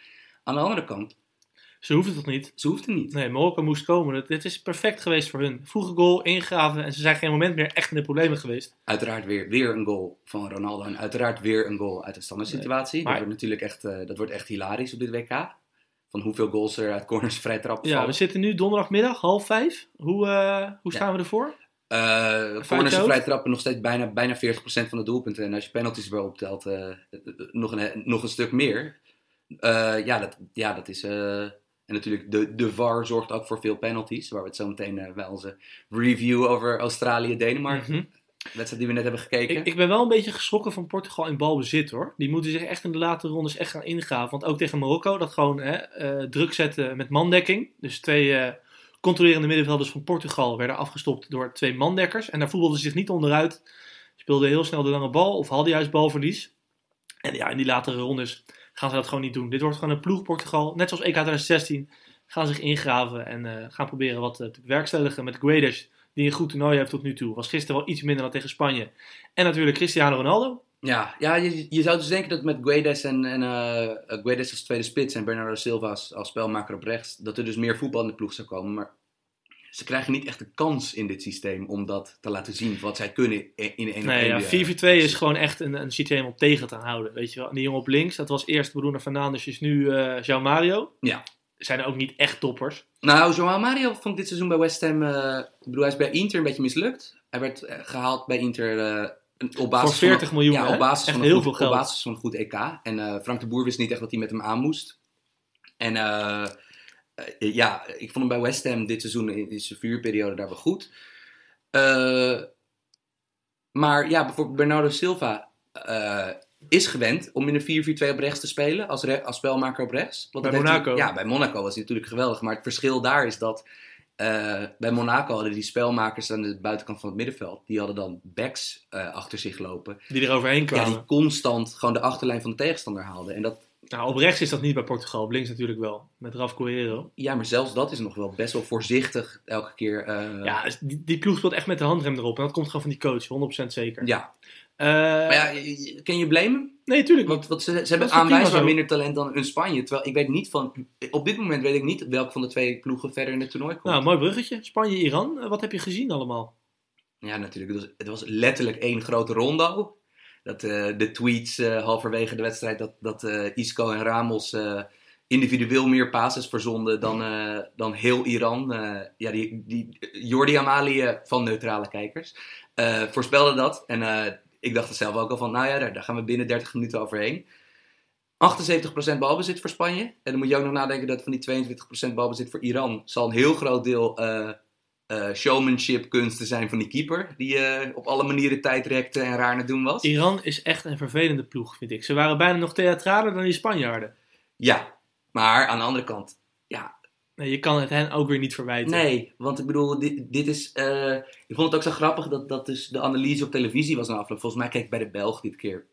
Aan de andere kant... Ze hoefden het niet. Ze hoefden niet. Nee, Marokko moest komen. Dit is perfect geweest voor hun. Vroege goal, ingraven en ze zijn geen moment meer echt in de problemen geweest. Uiteraard weer, weer een goal van Ronaldo en uiteraard weer een goal uit de standaard situatie. Nee, maar... dat, wordt natuurlijk echt, uh, dat wordt echt hilarisch op dit W K. Van hoeveel goals er uit corners vrij trappen vallen. Ja, we zitten nu donderdagmiddag, half vijf. Hoe, uh, hoe staan ja. we ervoor? Uh, corners en vrij trappen nog steeds bijna, bijna veertig procent van de doelpunten. En als je penalties erbij optelt, uh, nog, een, nog een stuk meer. Uh, ja, dat, ja, dat is... Uh, en natuurlijk, de, de V A R zorgt ook voor veel penalties. Waar we het zo meteen uh, bij onze review over Australië, Denemarken... Mm-hmm. Wedstrijd die we net hebben gekeken. Ik, ik ben wel een beetje geschrokken van Portugal in balbezit hoor. Die moeten zich echt in de late rondes echt gaan ingraven. Want ook tegen Marokko, dat gewoon hè, uh, druk zetten met mandekking. Dus twee... Uh, controlerende middenvelders van Portugal werden afgestopt door twee mandekkers. En daar voetbalden ze zich niet onderuit. Speelden heel snel de lange bal of hadden juist balverlies. En ja, in die latere rondes gaan ze dat gewoon niet doen. Dit wordt gewoon een ploeg Portugal. Net zoals E K twintig zestien gaan zich ingraven en uh, gaan proberen wat uh, te bewerkstelligen met Guedes. Die een goed toernooi heeft tot nu toe. Was gisteren wel iets minder dan tegen Spanje. En natuurlijk Cristiano Ronaldo. Ja, ja je, je zou dus denken dat met Guedes en, en uh, Guedes als tweede spits en Bernardo Silva als, als spelmaker op rechts, dat er dus meer voetbal in de ploeg zou komen. Maar ze krijgen niet echt de kans in dit systeem om dat te laten zien, wat zij kunnen in de ene nee, ja, vier vier twee is gewoon echt een, een systeem om tegen te houden. Weet je wel? En die jongen op links, dat was eerst Bruno Fernandes, is nu uh, João Mario. Ja. Zijn er ook niet echt toppers. Nou, João Mario vond dit seizoen bij West Ham, uh, ik bedoel, hij is bij Inter een beetje mislukt. Hij werd uh, gehaald bij Inter... Uh, Op basis voor veertig van, miljoen, ja, op basis echt van heel goed, veel geld. Op basis van een goed E K. En uh, Frank de Boer wist niet echt wat hij met hem aan moest. En uh, uh, ja, ik vond hem bij West Ham dit seizoen in zijn vuurperiode daar wel goed. Uh, maar ja, bijvoorbeeld Bernardo Silva uh, is gewend om in een vier vier twee op rechts te spelen. Als, re- als spelmaker op rechts. Want bij Monaco. Hij, ja, bij Monaco was hij natuurlijk geweldig. Maar het verschil daar is dat Uh, bij Monaco hadden die spelmakers aan de buitenkant van het middenveld, die hadden dan backs uh, achter zich lopen. Die er overheen kwamen. Ja, die constant gewoon de achterlijn van de tegenstander haalden. En dat... Nou, op rechts is dat niet bij Portugal, op links natuurlijk wel. Met Rafa Correiro. Ja, maar zelfs dat is nog wel best wel voorzichtig elke keer. Uh... Ja, die, die ploeg speelt echt met de handrem erop. En dat komt gewoon van die coach, honderd procent zeker. Ja. Uh... Maar ja, kan je blamen? Nee, tuurlijk. Want, want ze, ze hebben aanwijsbaar minder talent dan in Spanje. Terwijl ik weet niet van... Op dit moment weet ik niet welke van de twee ploegen verder in het toernooi komt. Nou, mooi bruggetje. Spanje, Iran. Wat heb je gezien allemaal? Ja, natuurlijk. Het was, het was letterlijk één grote rondo. Dat uh, de tweets uh, halverwege de wedstrijd... dat, dat uh, Isco en Ramos uh, individueel meer passes verzonden dan, uh, dan heel Iran. Uh, ja, die, die Jordi Amali uh, van neutrale kijkers uh, voorspelde dat. En uh, ik dacht er zelf ook al van... nou ja, daar, daar gaan we binnen dertig minuten overheen. achtenzeventig procent balbezit voor Spanje. En dan moet je ook nog nadenken dat van die tweeëntwintig procent balbezit voor Iran... zal een heel groot deel... Uh, Uh, showmanship kunsten zijn van die keeper. Die uh, op alle manieren tijd rekte en raar naar doen was. Iran is echt een vervelende ploeg, vind ik. Ze waren bijna nog theatraler dan die Spanjaarden. Ja, maar aan de andere kant... Ja. Nee, je kan het hen ook weer niet verwijten. Nee, want ik bedoel, dit, dit is... Uh, ik vond het ook zo grappig dat, dat dus de analyse op televisie was na afloop. Volgens mij keek ik bij de Belg dit keer.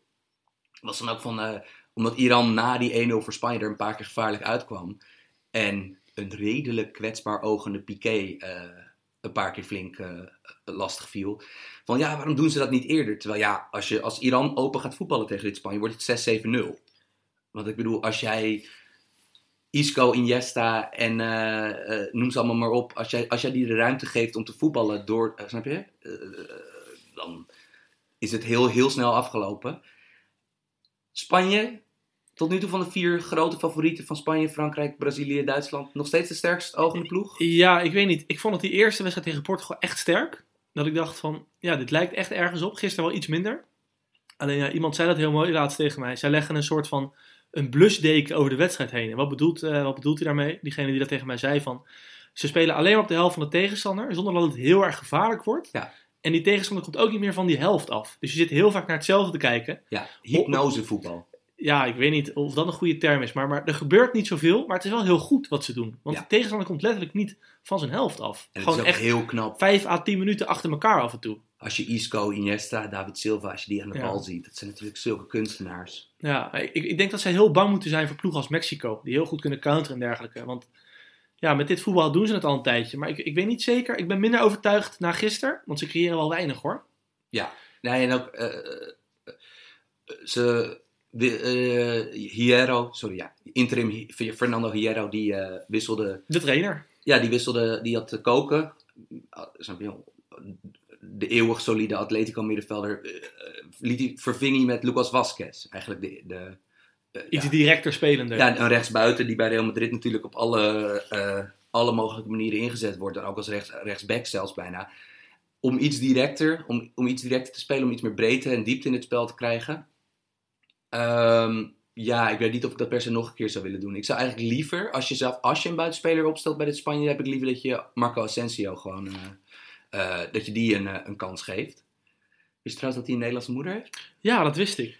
Was dan ook van... Uh, omdat Iran na die een nul voor Spanje er een paar keer gevaarlijk uitkwam. En een redelijk kwetsbaar ogende Piqué... Uh, een paar keer flink uh, lastig viel. Van ja, waarom doen ze dat niet eerder? Terwijl ja, als, je, als Iran open gaat voetballen tegen dit Spanje... wordt het zes zeven nul. Want ik bedoel, als jij Isco, Iniesta en uh, uh, noem ze allemaal maar op... Als jij, als jij die de ruimte geeft om te voetballen door... Uh, snap je? Uh, uh, dan is het heel, heel snel afgelopen. Spanje... Tot nu toe van de vier grote favorieten van Spanje, Frankrijk, Brazilië, Duitsland... nog steeds de sterkste ogende ploeg? Ja, ik weet niet. Ik vond het die eerste wedstrijd tegen Portugal echt sterk. Dat ik dacht van, ja, dit lijkt echt ergens op. Gisteren wel iets minder. Alleen ja, iemand zei dat heel mooi laatst tegen mij. Zij leggen een soort van een blusdeken over de wedstrijd heen. En wat bedoelt, uh, wat bedoelt hij daarmee? Diegene die dat tegen mij zei van... Ze spelen alleen maar op de helft van de tegenstander, zonder dat het heel erg gevaarlijk wordt... Ja. En die tegenstander komt ook niet meer van die helft af. Dus je zit heel vaak naar hetzelfde te kijken. Ja, hypnosevoetbal. Ja, ik weet niet of dat een goede term is. Maar, maar er gebeurt niet zoveel. Maar het is wel heel goed wat ze doen. Want ja. De tegenstander komt letterlijk niet van zijn helft af. En gewoon is echt heel knap. vijf à tien minuten achter elkaar af en toe. Als je Isco, Iniesta, David Silva, als je die aan de ja. bal ziet. Dat zijn natuurlijk zulke kunstenaars. Ja, ik, ik denk dat zij heel bang moeten zijn voor ploegen als Mexico. Die heel goed kunnen counteren en dergelijke. Want ja, met dit voetbal doen ze het al een tijdje. Maar ik, ik weet niet zeker. Ik ben minder overtuigd na gisteren. Want ze creëren wel weinig hoor. Ja, nee en ook... Uh, ze... De, uh, Hierro, sorry ja, interim Fernando Hierro, die uh, wisselde... De trainer. Ja, die wisselde, die had te koken. De eeuwig solide Atletico middenvelder uh, liet die, verving hij met Lucas Vazquez. Eigenlijk de... de uh, Iets ja, directer spelende. Ja, een rechtsbuiten die bij Real Madrid natuurlijk op alle, uh, alle mogelijke manieren ingezet wordt. En ook als rechts, rechtsback zelfs bijna. Om iets directer, om, om iets directer te spelen, om iets meer breedte en diepte in het spel te krijgen... Um, ja, ik weet niet of ik dat per se nog een keer zou willen doen. Ik zou eigenlijk liever, als je, zelf, als je een buitenspeler opstelt bij dit Spanje... heb ik liever dat je Marco Asensio gewoon... Uh, uh, dat je die een, uh, een kans geeft. Wist je trouwens dat hij een Nederlandse moeder heeft? Ja, dat wist ik. Uh,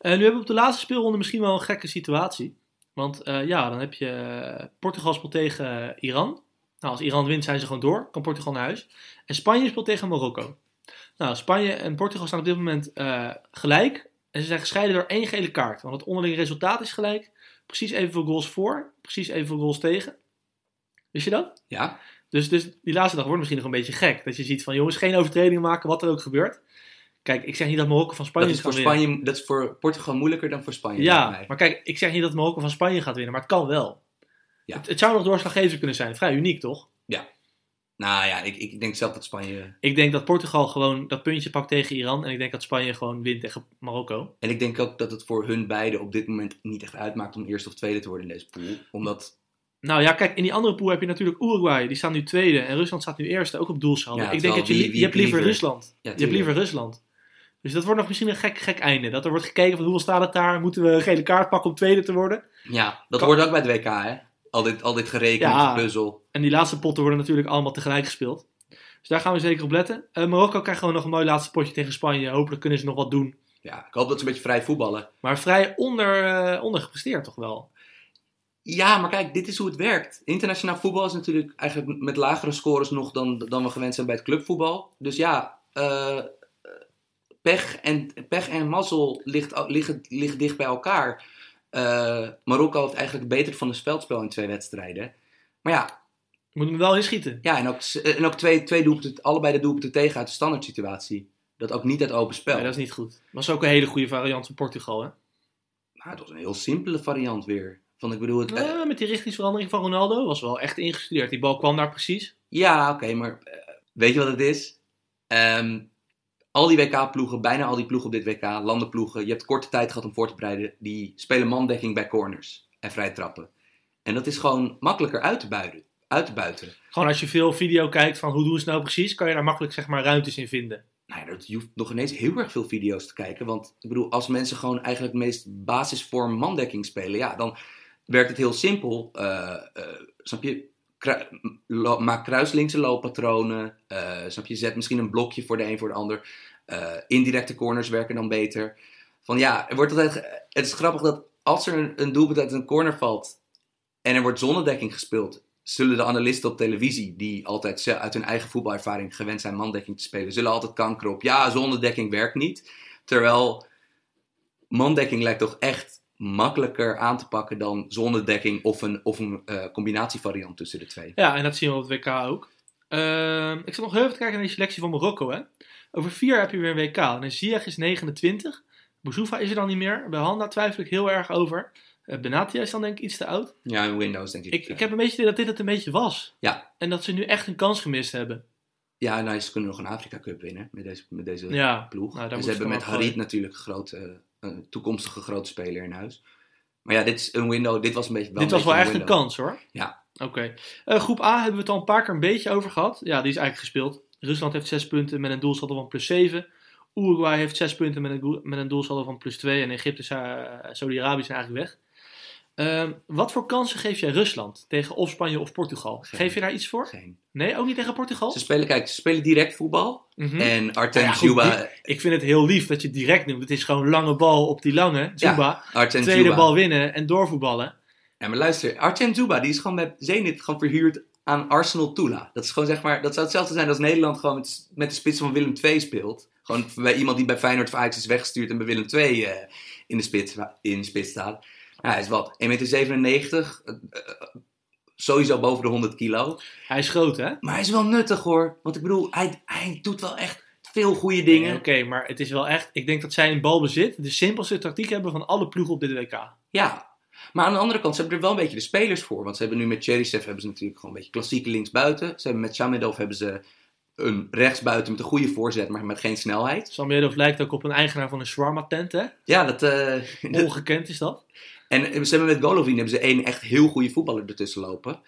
nu hebben we op de laatste speelronde misschien wel een gekke situatie. Want uh, ja, dan heb je... Portugal speelt tegen Iran. Nou, als Iran wint zijn ze gewoon door. Kan Portugal naar huis. En Spanje speelt tegen Marokko. Nou, Spanje en Portugal staan op dit moment uh, gelijk... En ze zijn gescheiden door één gele kaart. Want het onderlinge resultaat is gelijk. Precies evenveel goals voor. Precies evenveel goals tegen. Wist je dat? Ja. Dus, dus die laatste dag wordt misschien nog een beetje gek. Dat je ziet van jongens, geen overtreding maken. Wat er ook gebeurt. Kijk, ik zeg niet dat Marokko van Spanje dat is gaat voor Spanje, winnen. Dat is voor Portugal moeilijker dan voor Spanje. Ja, maar kijk, ik zeg niet dat Marokko van Spanje gaat winnen. Maar het kan wel. Ja. Het, het zou nog doorslaggevend kunnen zijn. Vrij uniek, toch? Ja. Nou ja, ik, ik denk zelf dat Spanje... Ik denk dat Portugal gewoon dat puntje pakt tegen Iran. En ik denk dat Spanje gewoon wint tegen Marokko. En ik denk ook dat het voor hun beiden op dit moment niet echt uitmaakt... om eerste of tweede te worden in deze pool. Omdat... Nou ja, kijk, in die andere pool heb je natuurlijk Uruguay. Die staan nu tweede. En Rusland staat nu eerste, ook op doelsaldo. Ja, ik denk dat je, wie, wie je hebt liever, liever Rusland. Ja, je hebt liever Rusland. Dus dat wordt nog misschien een gek, gek einde. Dat er wordt gekeken van hoeveel staat het daar? Moeten we een gele kaart pakken om tweede te worden? Ja, dat kan... hoort ook bij het W K, hè? Al dit, al dit gerekend, ja, puzzel. En die laatste potten worden natuurlijk allemaal tegelijk gespeeld. Dus daar gaan we zeker op letten. Uh, Marokko krijgt gewoon nog een mooi laatste potje tegen Spanje. Hopelijk kunnen ze nog wat doen. Ja, ik hoop dat ze een beetje vrij voetballen. Maar vrij onder, uh, ondergepresteerd toch wel? Ja, maar kijk, dit is hoe het werkt. Internationaal voetbal is natuurlijk eigenlijk met lagere scores nog dan, dan we gewend zijn bij het clubvoetbal. Dus ja, uh, pech, en, pech en mazzel ligt, liggen, liggen dicht bij elkaar. Uh, Marokko heeft eigenlijk beter van het veldspel in twee wedstrijden. Maar ja... Moet hem wel inschieten. Ja, en ook, en ook twee, twee doelpunten, allebei de doelpunten tegen uit de standaard situatie. Dat ook niet uit open spel. Nee, dat is niet goed. Was ook een hele goede variant van Portugal, hè? Nou, dat was een heel simpele variant weer. Want ik bedoel het... Ja, met die richtingsverandering van Ronaldo was wel echt ingestudeerd. Die bal kwam daar precies. Ja, oké, okay, maar uh, weet je wat het is? Um, al die W K-ploegen, bijna al die ploegen op dit W K, landenploegen, je hebt korte tijd gehad om voor te bereiden, die spelen mandekking bij corners en vrij trappen. En dat is gewoon makkelijker uit te buiten. Uit te buiten. Gewoon als je veel video kijkt van hoe doen ze nou precies, kan je daar makkelijk zeg maar ruimtes in vinden. Nou ja, je hoeft nog ineens heel erg veel video's te kijken, want ik bedoel, als mensen gewoon eigenlijk de meest basisvorm mandekking spelen, ja, dan werkt het heel simpel. Uh, uh, snap je? Kru- lo- maak kruislinkse looppatronen. Uh, snap je? Zet misschien een blokje voor de een voor de ander. Uh, indirecte corners werken dan beter. Van ja, er wordt altijd ge- het is grappig dat als er een, een doelpunt uit een corner valt en er wordt zonnedekking gespeeld, zullen de analisten op televisie, die altijd uit hun eigen voetbalervaring gewend zijn mandekking te spelen, zullen altijd kankeren op, ja, zonnedekking werkt niet. Terwijl mandekking lijkt toch echt makkelijker aan te pakken dan zonnedekking of een, of een uh, combinatievariant tussen de twee. Ja, en dat zien we op het W K ook. Uh, ik zat nog heel even te kijken naar die selectie van Marokko, hè. Over vier jaar heb je weer een W K. En Ziyech is negenentwintig. Boussoufa is er dan niet meer. Bij Handa twijfel ik heel erg over. Benatia is dan denk ik iets te oud. Ja, en Windows denk ik. Ik, ik heb een beetje het idee dat dit het een beetje was. Ja. En dat ze nu echt een kans gemist hebben. Ja, nou, ze kunnen nog een Afrika Cup winnen met deze, met deze ja, ploeg. Nou, en ze hebben met Harit natuurlijk een grote, uh, toekomstige grote speler in huis. Maar ja, dit is een window. Dit was een beetje wel Dit was wel een echt window. Een kans hoor. Ja. Oké. Okay. Uh, groep A hebben we het al een paar keer een beetje over gehad. Ja, die is eigenlijk gespeeld. Rusland heeft zes punten met een doelsaldo van plus zeven. Uruguay heeft zes punten met een, met een doelsaldo van plus twee. En Egypte en uh, Saudi-Arabië zijn eigenlijk weg. Uh, wat voor kansen geef jij Rusland tegen of Spanje of Portugal? Geen. Geef je daar iets voor? Geen. Nee, ook niet tegen Portugal? Ze spelen, kijk, ze spelen direct voetbal. Mm-hmm. En Artem ja, Djuba... Goed, ik vind het heel lief dat je het direct noemt. Het is gewoon lange bal op die lange, Djuba. Ja, tweede Djuba. Bal winnen en doorvoetballen. Ja, maar luister, Artem Djuba, die is gewoon met Zenit gewoon verhuurd aan Arsenal Tula. Dat is gewoon, zeg maar, dat zou hetzelfde zijn als Nederland gewoon met, met de spits van Willem twee speelt. Gewoon bij iemand die bij Feyenoord Ajax is weggestuurd en bij Willem twee uh, in, de spits, in de spits staat. Ja, hij is wat, één komma zevenennegentig meter, uh, sowieso boven de honderd kilo. Hij is groot, hè? Maar hij is wel nuttig, hoor. Want ik bedoel, hij, hij doet wel echt veel goede dingen. Nee, Oké, okay, maar het is wel echt, ik denk dat zij in balbezit de simpelste tactiek hebben van alle ploegen op dit W K. Ja, maar aan de andere kant, ze hebben er wel een beetje de spelers voor. Want ze hebben nu met Cheryshev hebben ze natuurlijk gewoon een beetje klassieke linksbuiten. Ze hebben met Samedov hebben ze een rechtsbuiten met een goede voorzet, maar met geen snelheid. Samedov lijkt ook op een eigenaar van een shawarma tent, hè? Ja, dat... Uh, ongekend is dat. En ze hebben met Golovin hebben ze één echt heel goede voetballer ertussen lopen.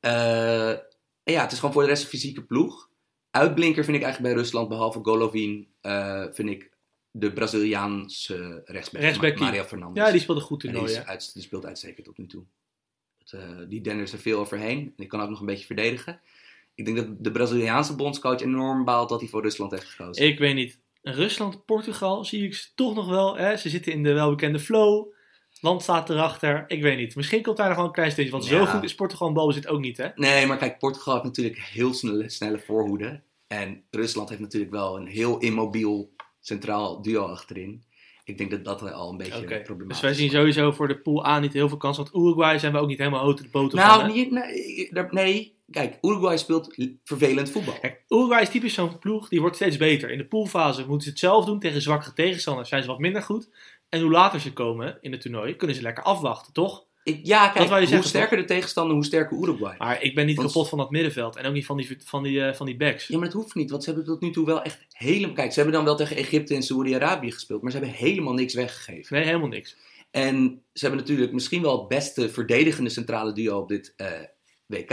Uh, ja, het is gewoon voor de rest een fysieke ploeg. Uitblinker vind ik eigenlijk bij Rusland, behalve Golovin, uh, vind ik de Braziliaanse rechtsback, rechtsback Ma- Mario Fernandes. Ja, die speelde goed in toernooi. Ja. Die speelt uitstekend tot nu toe. Dat, uh, die dendert er veel overheen. Die kan ook nog een beetje verdedigen. Ik denk dat de Braziliaanse bondscoach enorm baalt dat hij voor Rusland heeft gekozen. Ik weet niet. Rusland, Portugal zie ik ze toch nog wel. Hè? Ze zitten in de welbekende flow. Land staat erachter. Ik weet niet. Misschien komt daar nog wel een klein steentje. Want ja, zo goed is Portugal in balbezit ook niet, hè? Nee, maar kijk, Portugal heeft natuurlijk heel snelle, snelle voorhoede. En Rusland heeft natuurlijk wel een heel immobiel centraal duo achterin. Ik denk dat dat al een beetje okay. problematisch is. Dus wij zien sowieso voor de pool A niet heel veel kans. Want Uruguay zijn we ook niet helemaal houten de boter nou, van. Niet, nee, nee, kijk, Uruguay speelt vervelend voetbal. Kijk, Uruguay is typisch zo'n ploeg. Die wordt steeds beter. In de poolfase moeten ze het zelf doen. Tegen zwakkere tegenstanders zijn ze wat minder goed. En hoe later ze komen in het toernooi, kunnen ze lekker afwachten, toch? Ik, ja, kijk, hoe zeggen, sterker toch? De tegenstander, hoe sterker Uruguay. Maar ik ben niet want... kapot van dat middenveld. En ook niet van die, van, die, uh, van die backs. Ja, maar dat hoeft niet. Want ze hebben tot nu toe wel echt helemaal... Kijk, ze hebben dan wel tegen Egypte en Saoedi-Arabië gespeeld. Maar ze hebben helemaal niks weggegeven. Nee, helemaal niks. En ze hebben natuurlijk misschien wel het beste verdedigende centrale duo op dit uh, W K.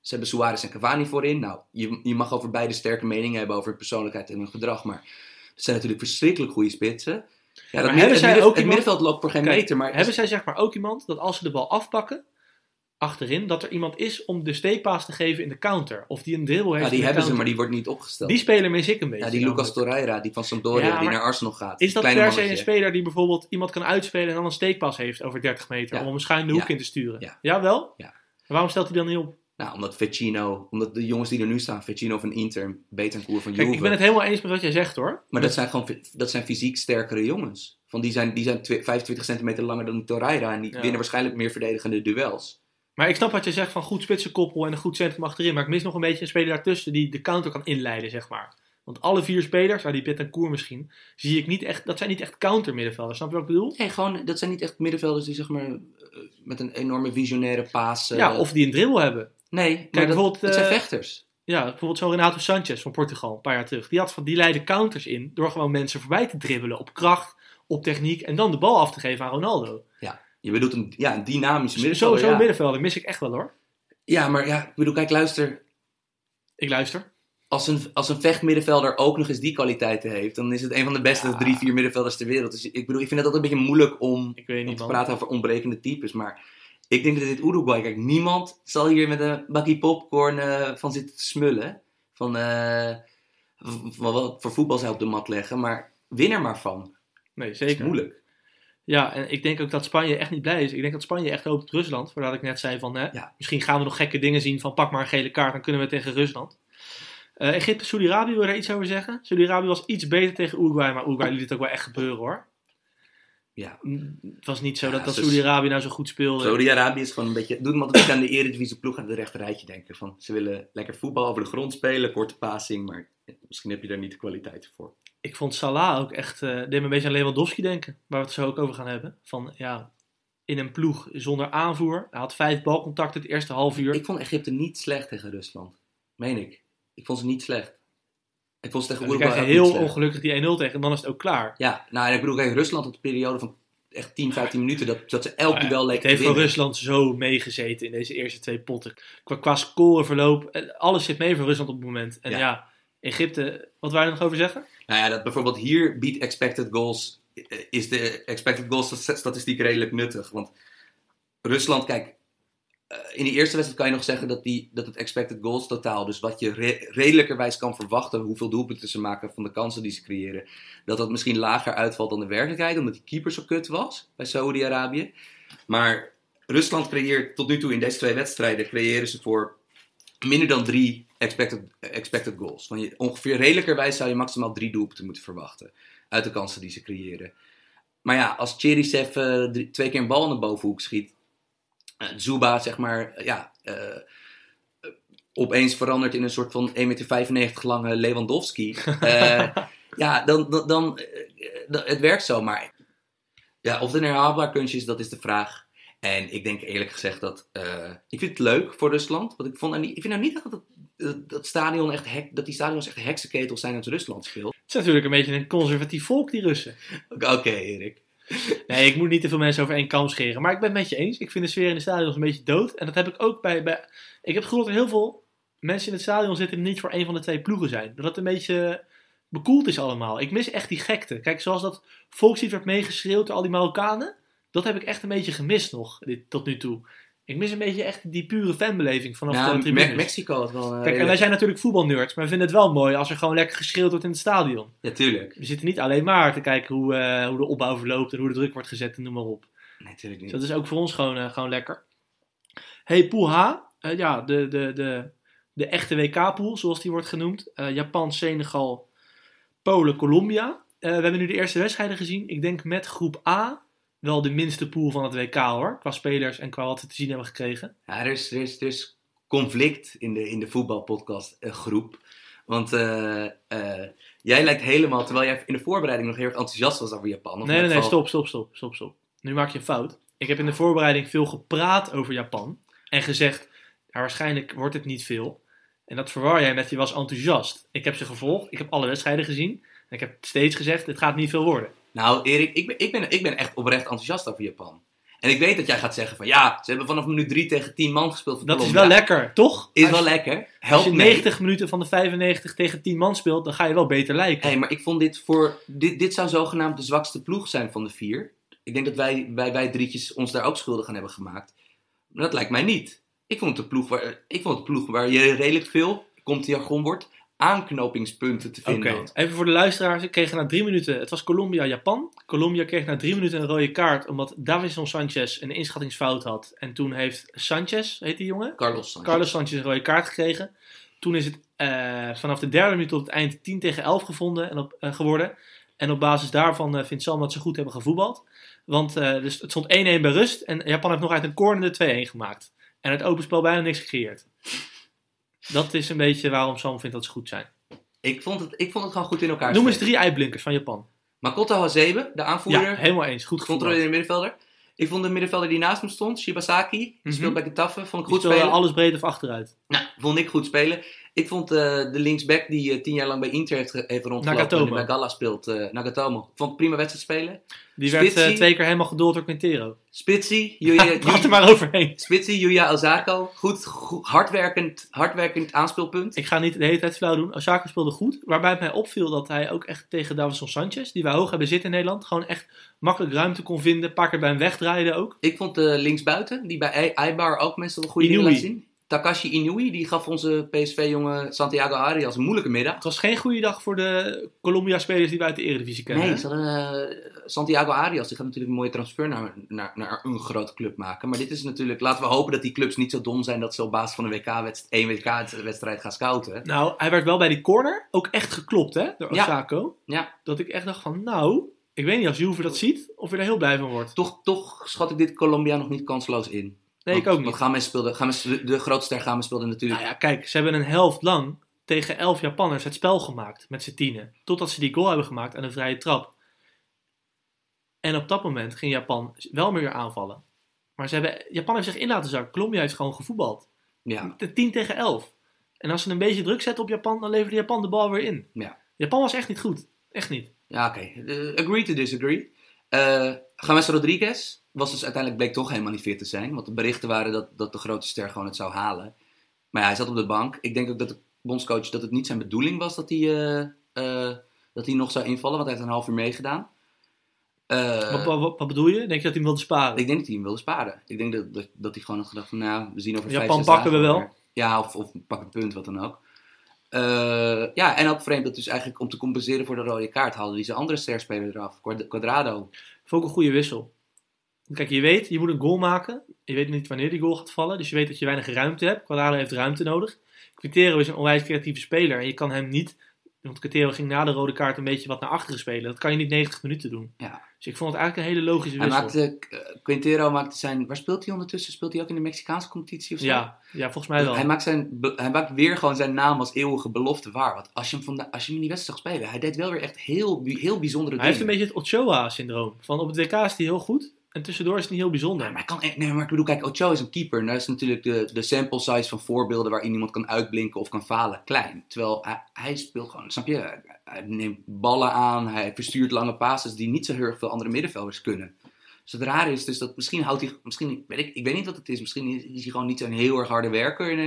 Ze hebben Suarez en Cavani voorin. Nou, je, je mag over beide sterke meningen hebben over hun persoonlijkheid en hun gedrag. Maar het zijn natuurlijk verschrikkelijk goede spitsen. Ja, dat midden, het, midden, het middenveld loopt voor geen kijk, meter. Maar hebben zij zeg maar ook iemand dat als ze de bal afpakken, achterin, dat er iemand is om de steekpaas te geven in de counter. Of die een dribbel heeft. Ja, die hebben counter. Ze, maar die wordt niet opgesteld. Die speler mis ik een beetje. Ja, die Lucas Torreira, die van Sampdoria, ja, die naar Arsenal gaat. Is dat per se een speler die bijvoorbeeld iemand kan uitspelen en dan een steekpas heeft over dertig meter, ja, om hem schuin de hoek, ja, in te sturen? Ja. Jawel? Ja. Waarom stelt hij dan niet op? Nou, omdat Vecino, omdat de jongens die er nu staan, Vecino van Inter, Betancourt van Juve. Kijk, ik ben het helemaal eens met wat jij zegt, hoor. Maar dat zijn gewoon, dat zijn fysiek sterkere jongens. Van die zijn, die zijn tw- vijfentwintig centimeter langer dan Torreira en die, ja, winnen waarschijnlijk meer verdedigende duels. Maar ik snap wat je zegt van goed spitsenkoppel en een goed centrum achterin. Maar ik mis nog een beetje een speler daartussen die de counter kan inleiden, zeg maar. Want alle vier spelers, nou die Betancourt misschien, zie ik niet echt, dat zijn niet echt countermiddenvelders. Snap je wat ik bedoel? Nee, gewoon, dat zijn niet echt middenvelders die zeg maar met een enorme visionaire paas... Uh... Ja, of die een dribbel hebben. Nee, Kijk, maar dat, dat zijn vechters. Uh, ja, bijvoorbeeld zo'n Renato Sanchez van Portugal, een paar jaar terug. Die, had van, die leidde counters in door gewoon mensen voorbij te dribbelen op kracht, op techniek en dan de bal af te geven aan Ronaldo. Ja, je bedoelt een, ja, een dynamische middenvelder. Zo, zo'n ja. middenvelder mis ik echt wel, hoor. Ja, maar ja, ik bedoel, kijk, luister. Ik luister. Als een, als een vechtmiddenvelder ook nog eens die kwaliteiten heeft, dan is het een van de beste ja. drie, vier middenvelders ter wereld. Dus ik bedoel, ik vind het altijd een beetje moeilijk om, ik weet niet, om te man. praten over ontbrekende types, maar... Ik denk dat dit Uruguay... Kijk, niemand zal hier met een bakkie popcorn uh, van zitten te smullen. Van uh, wat voor voetbal zij op de mat leggen. Maar win er maar van. Nee, zeker. Dat is moeilijk. Ja, en ik denk ook dat Spanje echt niet blij is. Ik denk dat Spanje echt hoopt op Rusland. Voordat ik net zei van... Hè, ja. Misschien gaan we nog gekke dingen zien van pak maar een gele kaart. Dan kunnen we tegen Rusland. Uh, Egypte, Saudi-Arabië, wil je daar iets over zeggen? Saudi-Arabië was iets beter tegen Uruguay. Maar Uruguay liet het ook wel echt gebeuren, hoor. Ja. Het was niet zo ja, dat, dat Saudi-Arabië nou zo goed speelde. Saudi-Arabië is gewoon een beetje... Doet me altijd aan de Eredivisie ploeg aan de rechterrijtje denken. Van, ze willen lekker voetbal over de grond spelen, korte passing, maar misschien heb je daar niet de kwaliteit voor. Ik vond Salah ook echt... Uh, deed me een beetje aan Lewandowski denken, waar we het zo ook over gaan hebben. Van ja, in een ploeg zonder aanvoer. Hij had vijf balcontacten het eerste half uur. Ik vond Egypte niet slecht tegen Rusland. Meen ik. Ik vond ze niet slecht. Ik vond het tegen Uruguay krijg je heel ongelukkig die een nul tegen en dan is het ook klaar. Ja, nou en ik bedoel, kijk, Rusland had een periode van echt tien, vijftien minuten dat, dat ze elk nou ja, duel leek te winnen. Het heeft voor Rusland zo meegezeten in deze eerste twee potten. Qua, qua scoreverloop, alles zit mee voor Rusland op het moment. En ja, ja Egypte, wat wou je nog over zeggen? Nou ja, dat bijvoorbeeld hier biedt expected goals, is de expected goals statistiek redelijk nuttig. Want Rusland, kijk, in die eerste wedstrijd kan je nog zeggen dat, die, dat het expected goals totaal, dus wat je re- redelijkerwijs kan verwachten, hoeveel doelpunten ze maken van de kansen die ze creëren, dat dat misschien lager uitvalt dan de werkelijkheid, omdat die keeper zo kut was bij Saudi-Arabië. Maar Rusland creëert tot nu toe in deze twee wedstrijden, creëren ze voor minder dan drie expected, expected goals. Van je, ongeveer redelijkerwijs zou je maximaal drie doelpunten moeten verwachten uit de kansen die ze creëren. Maar ja, als Cheryshev uh, drie, twee keer een bal in de bovenhoek schiet, Uh, Zuba, zeg maar, ja, uh, uh, opeens verandert in een soort van één komma vijfennegentig meter lange Lewandowski. Uh, ja, dan, dan, dan uh, het werkt zo, maar ja, of het een herhaalbaar kunstje is, dat is de vraag. En ik denk eerlijk gezegd dat, uh, ik vind het leuk voor Rusland, want ik, vond, en ik vind nou niet dat, het, dat, dat, stadion echt hek, dat die stadions echt heksenketels zijn als Rusland speelt. Het is natuurlijk een beetje een conservatief volk, die Russen. Oké, okay, Erik. Nee, ik moet niet te veel mensen over één kam scheren. Maar ik ben het met je eens. Ik vind de sfeer in de stadions een beetje dood. En dat heb ik ook bij... bij... Ik heb gehoord dat heel veel mensen in het stadion zitten die niet voor één van de twee ploegen zijn. Doordat het een beetje bekoeld is allemaal. Ik mis echt die gekte. Kijk, zoals dat volkslied werd meegeschreeuwd door al die Marokkanen. Dat heb ik echt een beetje gemist nog, dit, tot nu toe. Ik mis een beetje echt die pure fanbeleving vanaf ja, de tribunes. Me- Mexico had wel... Uh, Kijk, en wij zijn natuurlijk voetbalnerds, maar we vinden het wel mooi als er gewoon lekker geschreeuwd wordt in het stadion. Ja, tuurlijk. We zitten niet alleen maar te kijken hoe, uh, hoe de opbouw verloopt en hoe de druk wordt gezet en noem maar op. Nee, tuurlijk niet. Dus dat is ook voor ons gewoon, uh, gewoon lekker. Hey, Pool H. Uh, ja, de, de, de, de echte W K-pool, zoals die wordt genoemd. Uh, Japan, Senegal, Polen, Colombia. Uh, we hebben nu de eerste wedstrijden gezien. Ik denk met groep A... Wel de minste pool van het W K, hoor. Qua spelers en qua wat ze te zien hebben gekregen. Ja, er is, er is, er is conflict in de, in de voetbalpodcast uh, groep. Want uh, uh, jij lijkt helemaal... Terwijl jij in de voorbereiding nog heel erg enthousiast was over Japan. Of nee, nee, nee. Val... Stop, stop, stop, stop, stop. Nu maak je een fout. Ik heb in de voorbereiding veel gepraat over Japan. En gezegd, ja, waarschijnlijk wordt het niet veel. En dat verwar jij met je was enthousiast. Ik heb ze gevolgd. Ik heb alle wedstrijden gezien. En ik heb steeds gezegd, het gaat niet veel worden. Nou, Erik, ik ben, ik, ben, ik ben echt oprecht enthousiast over Japan. En ik weet dat jij gaat zeggen van... Ja, ze hebben vanaf minuut drie tegen tien man gespeeld. Voor dat Colombia. Is wel lekker, toch? Is als, wel lekker. Help als je negentig mee. Minuten van de vijfennegentig tegen tien man speelt... Dan ga je wel beter lijken. Hey, maar ik vond dit voor... Dit, dit zou zogenaamd de zwakste ploeg zijn van de vier. Ik denk dat wij, wij, wij drietjes ons daar ook schuldig aan hebben gemaakt. Maar dat lijkt mij niet. Ik vond de ploeg waar, ik vond de ploeg waar je redelijk veel, komt die jargon wordt, aanknopingspunten te vinden. Okay. Even voor de luisteraars, ik kreeg na drie minuten, het was Colombia-Japan. Colombia kreeg na drie minuten een rode kaart, omdat Davinson Sanchez een inschattingsfout had. En toen heeft Sanchez, heet die jongen? Carlos Sanchez. Carlos Sanchez een rode kaart gekregen. Toen is het uh, vanaf de derde minuut tot het eind tien tegen elf gevonden en op, uh, geworden. En op basis daarvan uh, vindt Sam dat ze goed hebben gevoetbald. Want uh, dus het stond één-één bij rust en Japan heeft nog uit een corner de twee-één gemaakt. En het openspel bijna niks gecreëerd. Dat is een beetje waarom Sam vindt dat ze goed zijn. Ik vond het, ik vond het gewoon goed in elkaar. Noem eens drie uitblinkers van Japan. Makoto Hasebe, de aanvoerder. Ja, helemaal eens. Goed gevoeld. Controleerde middenvelder. Ik vond de middenvelder die naast hem stond, Shibasaki. Die mm-hmm. speelt bij Getafe. Vond ik die goed spelen. Alles breed of achteruit. Nou, vond ik goed spelen. Ik vond uh, de linksback die uh, tien jaar lang bij Inter heeft, ge- heeft rondgelopen. Nagatomo. En bij Gala speelt. Uh, Nagatomo. Ik vond het prima wedstrijd spelen. Die Spitsi, werd uh, twee keer helemaal gedold door Quintero. Spitsi. Julia, ja, praat er maar overheen. Spitsi, Yuya Osako. Goed, goed hardwerkend, hardwerkend aanspeelpunt. Ik ga niet de hele tijd flauw doen. Osako speelde goed. Waarbij het mij opviel dat hij ook echt tegen Davinson Sanchez, die wij hoog hebben zitten in Nederland, gewoon echt makkelijk ruimte kon vinden. Een paar keer bij hem wegdraaide ook. Ik vond de uh, linksbuiten, die bij Eibar ook meestal een goede dingen laat zien. Takashi Inui, die gaf onze P S V-jongen Santiago Arias een moeilijke middag. Het was geen goede dag voor de Colombia-spelers die wij uit de Eredivisie kennen. Nee, ze hadden, uh, Santiago Arias, die gaat natuurlijk een mooie transfer naar, naar, naar een grote club maken. Maar dit is natuurlijk, laten we hopen dat die clubs niet zo dom zijn dat ze op basis van een W K-wedstrijd gaan scouten. Nou, hij werd wel bij die corner ook echt geklopt, hè, door Osako. Ja. Ja. Dat ik echt dacht van, nou, ik weet niet als Juve dat ziet of je daar heel blij van wordt. Toch, toch schat ik dit Colombia nog niet kansloos in. Nee, want, ik ook niet. Gaan we speelden, gaan we, de grootster gaan we speelden natuurlijk. Nou ja, kijk, ze hebben een helft lang tegen elf Japanners het spel gemaakt met z'n tienen. Totdat ze die goal hebben gemaakt aan een vrije trap. En op dat moment ging Japan wel meer aanvallen. Maar ze hebben, Japan heeft zich in laten zakken. Colombia heeft gewoon gevoetbald. Ja. tien tegen elf. En als ze een beetje druk zetten op Japan, dan leverde Japan de bal weer in. Ja. Japan was echt niet goed. Echt niet. Ja, oké. Okay. Uh, agree to disagree. Uh, James Rodriguez was dus uiteindelijk, bleek toch helemaal niet fit te zijn. Want de berichten waren dat, dat de grote ster gewoon het zou halen. Maar ja, hij zat op de bank. Ik denk ook dat de bondscoach, dat het niet zijn bedoeling was dat hij, uh, uh, dat hij nog zou invallen. Want hij heeft een half uur meegedaan. Uh, wat, wat, wat bedoel je? Denk je dat hij hem wilde sparen? Ik denk dat hij hem wilde sparen. Ik denk dat, dat, dat hij gewoon had gedacht van, nou, we zien over Japan vijf, zes pakken dagen we wel. Maar, ja, of, of pak een punt, wat dan ook. Uh, ja, en ook vreemd dat dus eigenlijk om te compenseren voor de rode kaart haalden die zijn andere sterspeler eraf. Cuadrado. Vond ik een goede wissel. Kijk, je weet, je moet een goal maken. Je weet niet wanneer die goal gaat vallen. Dus je weet dat je weinig ruimte hebt. Cuadrado heeft ruimte nodig. Quintero is een onwijs creatieve speler. En je kan hem niet... Want Quintero ging na de rode kaart een beetje wat naar achteren spelen. Dat kan je niet negentig minuten doen. Ja. Dus ik vond het eigenlijk een hele logische wissel. Hij maakte, uh, Quintero maakte zijn... Waar speelt hij ondertussen? Speelt hij ook in de Mexicaanse competitie of zo? Ja, ja, volgens mij wel. Hij maakt, zijn, hij maakt weer gewoon zijn naam als eeuwige belofte waar. Want als je hem, van de, als je hem in die wedstrijd zag spelen... Hij deed wel weer echt heel, heel bijzondere hij dingen. Hij heeft een beetje het Ochoa-syndroom. Van op het W K is hij heel goed... En tussendoor is het niet heel bijzonder. Ja, maar, kan, nee, maar ik bedoel, kijk, Ochoa is een keeper. En daar is natuurlijk de, de sample size van voorbeelden... waarin iemand kan uitblinken of kan falen, klein. Terwijl hij, hij speelt gewoon, snap je... Hij neemt ballen aan, hij verstuurt lange passes... die niet zo heel erg veel andere middenvelders kunnen. Dus het raar is dus dat misschien houdt hij... Misschien, weet ik, ik weet niet wat het is. Misschien is hij gewoon niet zo'n heel erg harde werker... in,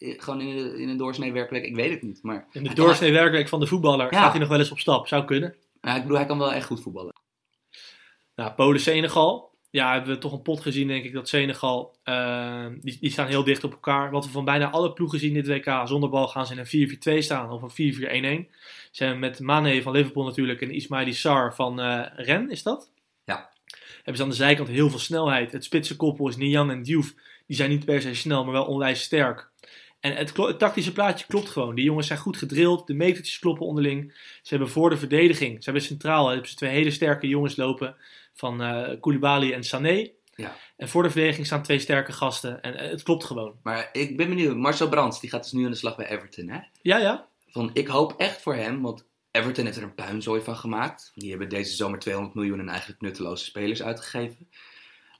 uh, gewoon in, uh, in een doorsnee werkweek. Ik weet het niet, maar... In de doorsnee werkweek van de voetballer ja. Gaat hij nog wel eens op stap. Zou kunnen. Ja, ik bedoel, hij kan wel echt goed voetballen. Nou, Polen-Senegal. Ja, hebben we toch een pot gezien, denk ik, dat Senegal... Uh, die, die staan heel dicht op elkaar. Wat we van bijna alle ploegen zien dit W K. Zonder bal gaan ze in een vier vier twee staan of een vier vier een een. Ze hebben met Mané van Liverpool natuurlijk en Ismaili Sarr van uh, Rennes, is dat? Ja. Hebben ze aan de zijkant heel veel snelheid. Het spitsenkoppel is Niang en Diouf. Die zijn niet per se snel, maar wel onwijs sterk. En het, het tactische plaatje klopt gewoon. Die jongens zijn goed gedrild. De metertjes kloppen onderling. Ze hebben voor de verdediging. Ze hebben centraal hebben ze twee hele sterke jongens lopen... Van uh, Koulibaly en Sané. Ja. En voor de verdediging staan twee sterke gasten. En uh, het klopt gewoon. Maar ik ben benieuwd. Marcel Brands, die gaat dus nu aan de slag bij Everton, hè? Ja, ja. Van, ik hoop echt voor hem, want Everton heeft er een puinzooi van gemaakt. Die hebben deze zomer tweehonderd miljoen en eigenlijk nutteloze spelers uitgegeven.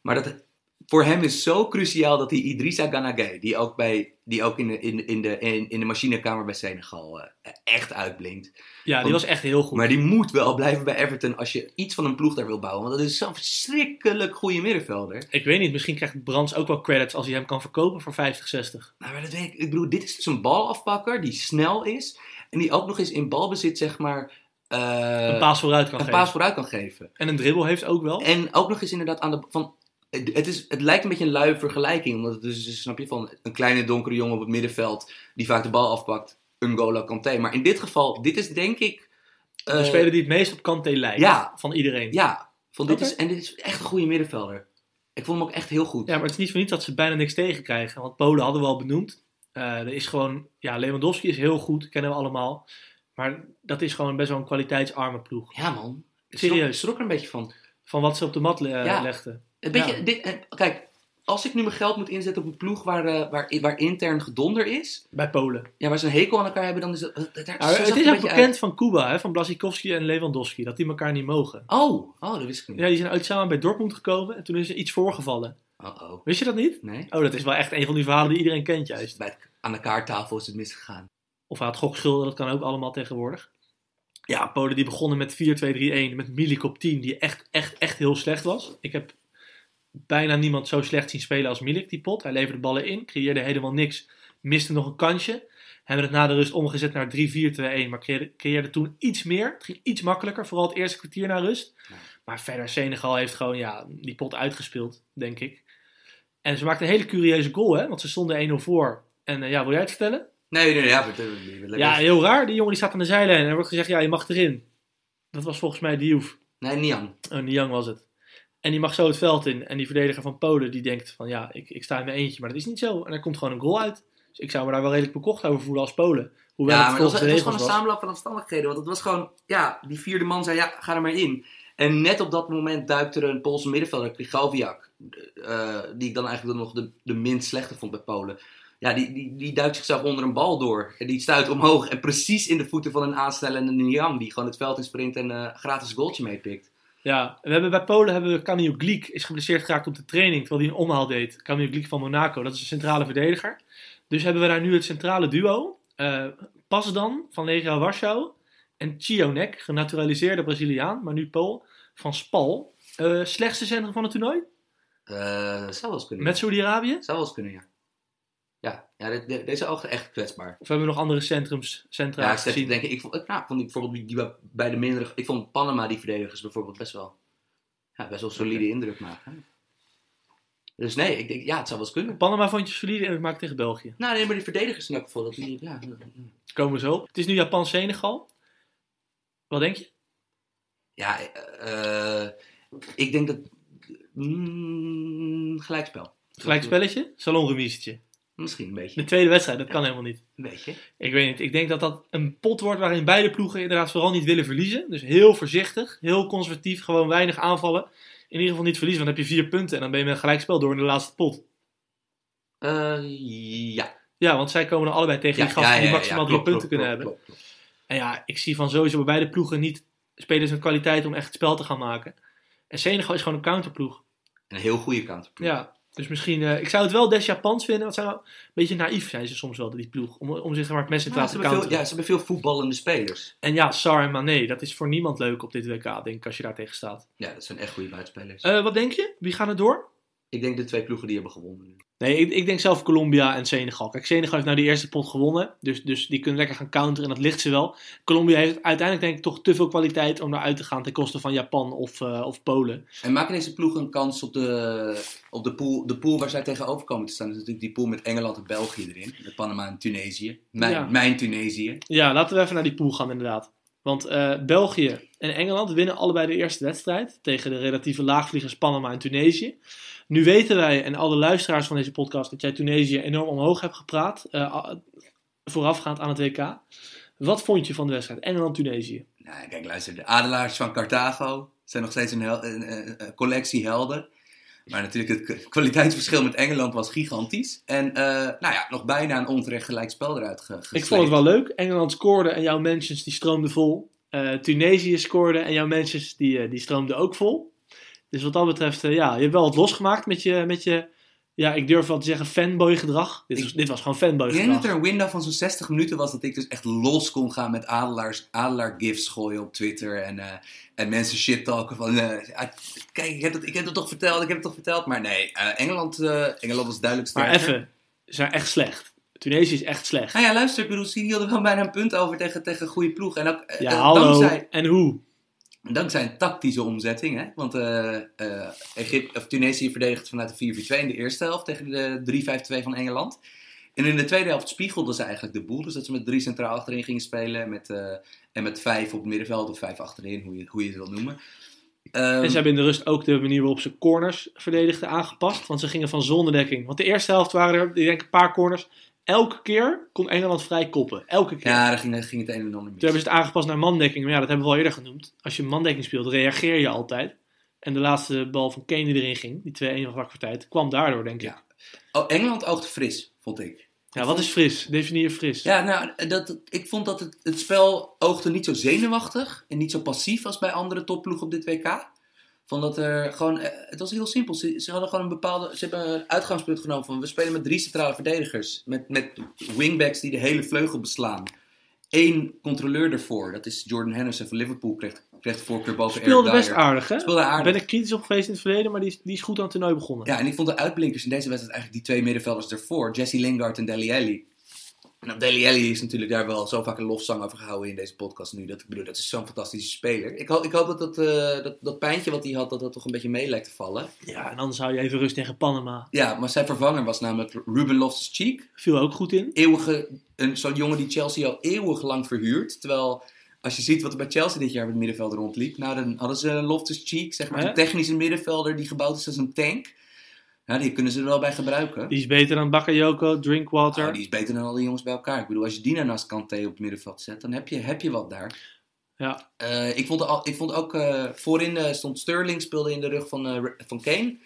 Maar dat voor hem is zo cruciaal dat hij Idrissa Ganagay, die ook, bij, die ook in, de, in, in, de, in, in de machinekamer bij Senegal uh, echt uitblinkt. Ja, want, die was echt heel goed. Maar die moet wel blijven bij Everton als je iets van een ploeg daar wil bouwen. Want dat is zo'n verschrikkelijk goede middenvelder. Ik weet niet, misschien krijgt Brands ook wel credits als hij hem kan verkopen voor vijftig, zestig. Nou, maar dat weet ik. Ik bedoel, dit is dus een balafpakker die snel is. En die ook nog eens in balbezit, zeg maar... Uh, een paas vooruit kan een geven. Een paas vooruit kan geven. En een dribbel heeft ook wel. En ook nog eens inderdaad aan de... Van, Het, is, het lijkt een beetje een luie vergelijking. Omdat het dus, snap je, van een kleine donkere jongen op het middenveld die vaak de bal afpakt. Een goal op Kanté. Maar in dit geval, dit is denk ik... Uh, de speler die het meest op Kanté lijkt. Ja, van iedereen. Ja, van dit is, en dit is echt een goede middenvelder. Ik vond hem ook echt heel goed. Ja, maar het is niet voor niets dat ze bijna niks tegen krijgen. Want Polen hadden we al benoemd. Uh, er is gewoon... Ja, Lewandowski is heel goed. Kennen we allemaal. Maar dat is gewoon best wel een kwaliteitsarme ploeg. Ja, man. Serieus. Ik schrok er een beetje van. Van wat ze op de mat le- ja. legden. Een beetje, ja. dit, kijk, als ik nu mijn geld moet inzetten op een ploeg waar, uh, waar, waar intern gedonder is... Bij Polen. Ja, waar ze een hekel aan elkaar hebben, dan is dat... Daar, nou, het is ook bekend uit. Van Cuba, hè, van Blasikowski en Lewandowski, dat die elkaar niet mogen. Oh, oh, dat wist ik niet. Ja, die zijn uit samen bij Dortmund gekomen en toen is er iets voorgevallen. Oh-oh. Wist je dat niet? Nee. Oh, dat is wel echt een van die verhalen die iedereen kent juist. Bij het, aan de kaarttafel is het misgegaan. Of hij had gokschulden, dat kan ook allemaal tegenwoordig. Ja, Polen die begonnen met vier twee drie een, met Milik op tien, die echt, echt, echt heel slecht was. Ik heb... bijna niemand zo slecht zien spelen als Milik, die pot. Hij leverde ballen in, creëerde helemaal niks. Miste nog een kansje. Hebben het na de rust omgezet naar drie vier twee een. Maar creëerde, creëerde toen iets meer. Het ging iets makkelijker, vooral het eerste kwartier na rust. Ja. Maar verder, Senegal heeft gewoon ja, die pot uitgespeeld, denk ik. En ze maakten een hele curieuze goal, hè. Want ze stonden een nul voor. En uh, ja, wil jij het vertellen? Nee, nee, nee. Ja, ja, heel raar. Die jongen die staat aan de zijlijn. En er wordt gezegd, ja, je mag erin. Dat was volgens mij Diouf. Nee, Niang. Oh, Niang was het. En die mag zo het veld in. En die verdediger van Polen die denkt van ja, ik, ik sta in mijn eentje. Maar dat is niet zo. En er komt gewoon een goal uit. Dus ik zou me daar wel redelijk bekocht over voelen als Polen. Hoewel ja, het maar dat was, het was gewoon een samenloop van omstandigheden. Want het was gewoon, ja, die vierde man zei ja, ga er maar in. En net op dat moment duikt er een Poolse middenvelder, Krychowiak. Uh, die ik dan eigenlijk nog de, de minst slechte vond bij Polen. Ja, die, die, die duikt zichzelf onder een bal door. En die stuit omhoog. En precies in de voeten van een aanstellende Niang. Die gewoon het veld in sprint en uh, gratis goaltje meepikt. Ja, we hebben bij Polen hebben we Kamil Glik, is geblesseerd geraakt op de training, terwijl hij een omhaal deed. Kamil Glik van Monaco, dat is een centrale verdediger. Dus hebben we daar nu het centrale duo. Uh, Pasdan van Legia Warschau en Cionek, genaturaliseerde Braziliaan, maar nu Pool, van Spal. Uh, slechtste centrum van het toernooi? Uh, zou wel eens kunnen. Met Saudi-Arabië? Zou wel eens kunnen, ja. Ja, ja de, de, deze ogen echt kwetsbaar. Of hebben we nog andere centrums, centra ja, gezien? Ik, denk, ik, vond, nou, ik vond bijvoorbeeld die, die bij de mindere... Ik vond Panama, die verdedigers, bijvoorbeeld best wel... Ja, best wel solide okay. indruk maken. Dus nee, ik denk... Ja, het zou wel eens kunnen. Panama vond je solide indruk maken tegen België? Nou, nee, maar die verdedigers in elk geval. Ja. Komen we zo op. Het is nu Japan-Senegal. Wat denk je? Ja, uh, ik denk dat... Mm, gelijkspel. Gelijkspelletje? Salonremiesetje. Misschien een beetje. De tweede wedstrijd, dat kan helemaal niet. Een beetje. Ik weet niet. Ik denk dat dat een pot wordt waarin beide ploegen inderdaad vooral niet willen verliezen. Dus heel voorzichtig, heel conservatief, gewoon weinig aanvallen. In ieder geval niet verliezen, want dan heb je vier punten en dan ben je met een gelijkspel door in de laatste pot. Uh, ja. Ja, want zij komen er allebei tegen ja, die gasten ja, ja, ja, die maximaal ja, ja, klopt, drie klopt, punten klopt, kunnen klopt, hebben. Klopt, klopt. En ja, ik zie van sowieso bij beide ploegen niet spelers met kwaliteit om echt het spel te gaan maken. En Senegal is gewoon een counterploeg. Een heel goede counterploeg. Ja. Dus misschien, uh, ik zou het wel des Japans vinden, want zou, een beetje naïef zijn ze soms wel, die ploeg, om, om zich maar het mes in te ja, laten counteren. Veel, ja, ze hebben veel voetballende spelers. En ja, Sar en Mané, dat is voor niemand leuk op dit W K, denk ik, als je daar tegen staat. Ja, dat zijn echt goede buitenspelers. Uh, wat denk je? Wie gaan er door? Ik denk de twee ploegen die hebben gewonnen nu. Nee, ik, ik denk zelf Colombia en Senegal. Kijk, Senegal heeft nou die eerste pot gewonnen, dus, dus die kunnen lekker gaan counteren en dat ligt ze wel. Colombia heeft uiteindelijk denk ik toch te veel kwaliteit om daaruit te gaan ten koste van Japan of, uh, of Polen. En maken deze ploegen een kans op de, op de, pool, de pool waar zij tegenover komen te staan? Dat is natuurlijk die pool met Engeland en België erin, met Panama en Tunesië. Mijn, ja. mijn Tunesië. Ja, laten we even naar die pool gaan inderdaad. Want uh, België en Engeland winnen allebei de eerste wedstrijd tegen de relatieve laagvliegers Panama en Tunesië. Nu weten wij en alle luisteraars van deze podcast dat jij Tunesië enorm omhoog hebt gepraat, uh, voorafgaand aan het W K. Wat vond je van de wedstrijd Engeland-Tunesië? Nou, kijk, luister, de adelaars van Carthago zijn nog steeds een, hel- een, een, een collectie helden. Maar natuurlijk, het kwaliteitsverschil met Engeland was gigantisch. En uh, nou ja, nog bijna een onterecht gelijkspel eruit ge- gesleept. Ik vond het wel leuk. Engeland scoorde en jouw mentions die stroomden vol. Uh, Tunesië scoorde en jouw mentions die, uh, die stroomden ook vol. Dus wat dat betreft, uh, ja, je hebt wel wat losgemaakt met je, met je, ja, ik durf wel te zeggen, fanboy gedrag. Dit, ik, was, dit was gewoon fanboy gedrag. Ik denk dat er een window van zo'n zestig minuten was dat ik dus echt los kon gaan met adelaars, adelaar gifs gooien op Twitter. En, uh, en mensen shit talken van, uh, kijk, ik heb, het, ik heb het toch verteld, ik heb het toch verteld. Maar nee, uh, Engeland, uh, Engeland was duidelijk sterker. Maar even, ze zijn echt slecht. Tunesië is echt slecht. Nou ja, luister, ik bedoel, ze hielden wel bijna een punt over tegen, tegen een goede ploeg. En ook, ja, uh, hallo, dankzij... en hoe? Dankzij een tactische omzetting, hè? Want uh, uh, Egypte, of Tunesië verdedigde vanuit de vier vier twee in de eerste helft tegen de drie vijf twee van Engeland. En in de tweede helft spiegelden ze eigenlijk de boel. Dus dat ze met drie centraal achterin gingen spelen met, uh, en met vijf op het middenveld of vijf achterin, hoe je, hoe je het wil noemen. Um, en ze hebben in de rust ook de manier waarop ze corners verdedigden aangepast, want ze gingen van zonnedekking. Want de eerste helft waren er, ik denk, een paar corners. Elke keer kon Engeland vrij koppen. Elke keer. Ja, daar ging, daar ging het een en ander mis. Toen hebben ze het aangepast naar mandekking. Maar ja, dat hebben we al eerder genoemd. Als je mandekking speelt, reageer je altijd. En de laatste bal van Kane die erin ging, die twee-een vlak voor tijd, kwam daardoor, denk ik. Ja. Oh, Engeland oogde fris, vond ik. Ja, wat is fris? Definieer fris. Ja, nou, dat, ik vond dat het, het spel oogde niet zo zenuwachtig en niet zo passief als bij andere topploegen op dit W K. Van dat er gewoon, het was heel simpel. Ze, ze hadden gewoon een bepaalde, ze hebben een uitgangspunt genomen van we spelen met drie centrale verdedigers. Met, met wingbacks die de hele vleugel beslaan. Eén controleur ervoor. Dat is Jordan Henderson van Liverpool. Kreeg, kreeg de voorkeur boven Eric Dyer. Speelde best aardig, hè? Speelde aardig. Daar ben ik kritisch op geweest in het verleden, maar die is, die is goed aan het toernooi begonnen. Ja, en ik vond de uitblinkers in deze wedstrijd eigenlijk die twee middenvelders ervoor. Jesse Lingard en Dele Alli. Nou, Dele Alli is natuurlijk daar wel zo vaak een lofzang over gehouden in deze podcast nu. Dat, ik bedoel, dat is zo'n fantastische speler. Ik, ho- ik hoop dat dat, uh, dat dat pijntje wat hij had, dat dat toch een beetje mee lijkt te vallen. Ja, en anders hou je even rust tegen Panama. Ja, maar zijn vervanger was namelijk Ruben Loftus-Cheek. Viel ook goed in. Eeuwige, een, zo'n jongen die Chelsea al eeuwenlang verhuurt. Terwijl, als je ziet wat er bij Chelsea dit jaar met het middenveld rondliep. Nou, dan hadden ze Loftus-Cheek, zeg maar, ja, een technische middenvelder die gebouwd is als een tank. Nou, die kunnen ze er wel bij gebruiken. Die is beter dan Bakayoko, Drinkwater. Oh, die is beter dan al die jongens bij elkaar. Ik bedoel, als je die naast Kanté op het middenveld zet, dan heb je, heb je wat daar. Ja. Uh, ik, vond al, ik vond ook, uh, voorin uh, stond Sterling, speelde in de rug van, uh, van Kane.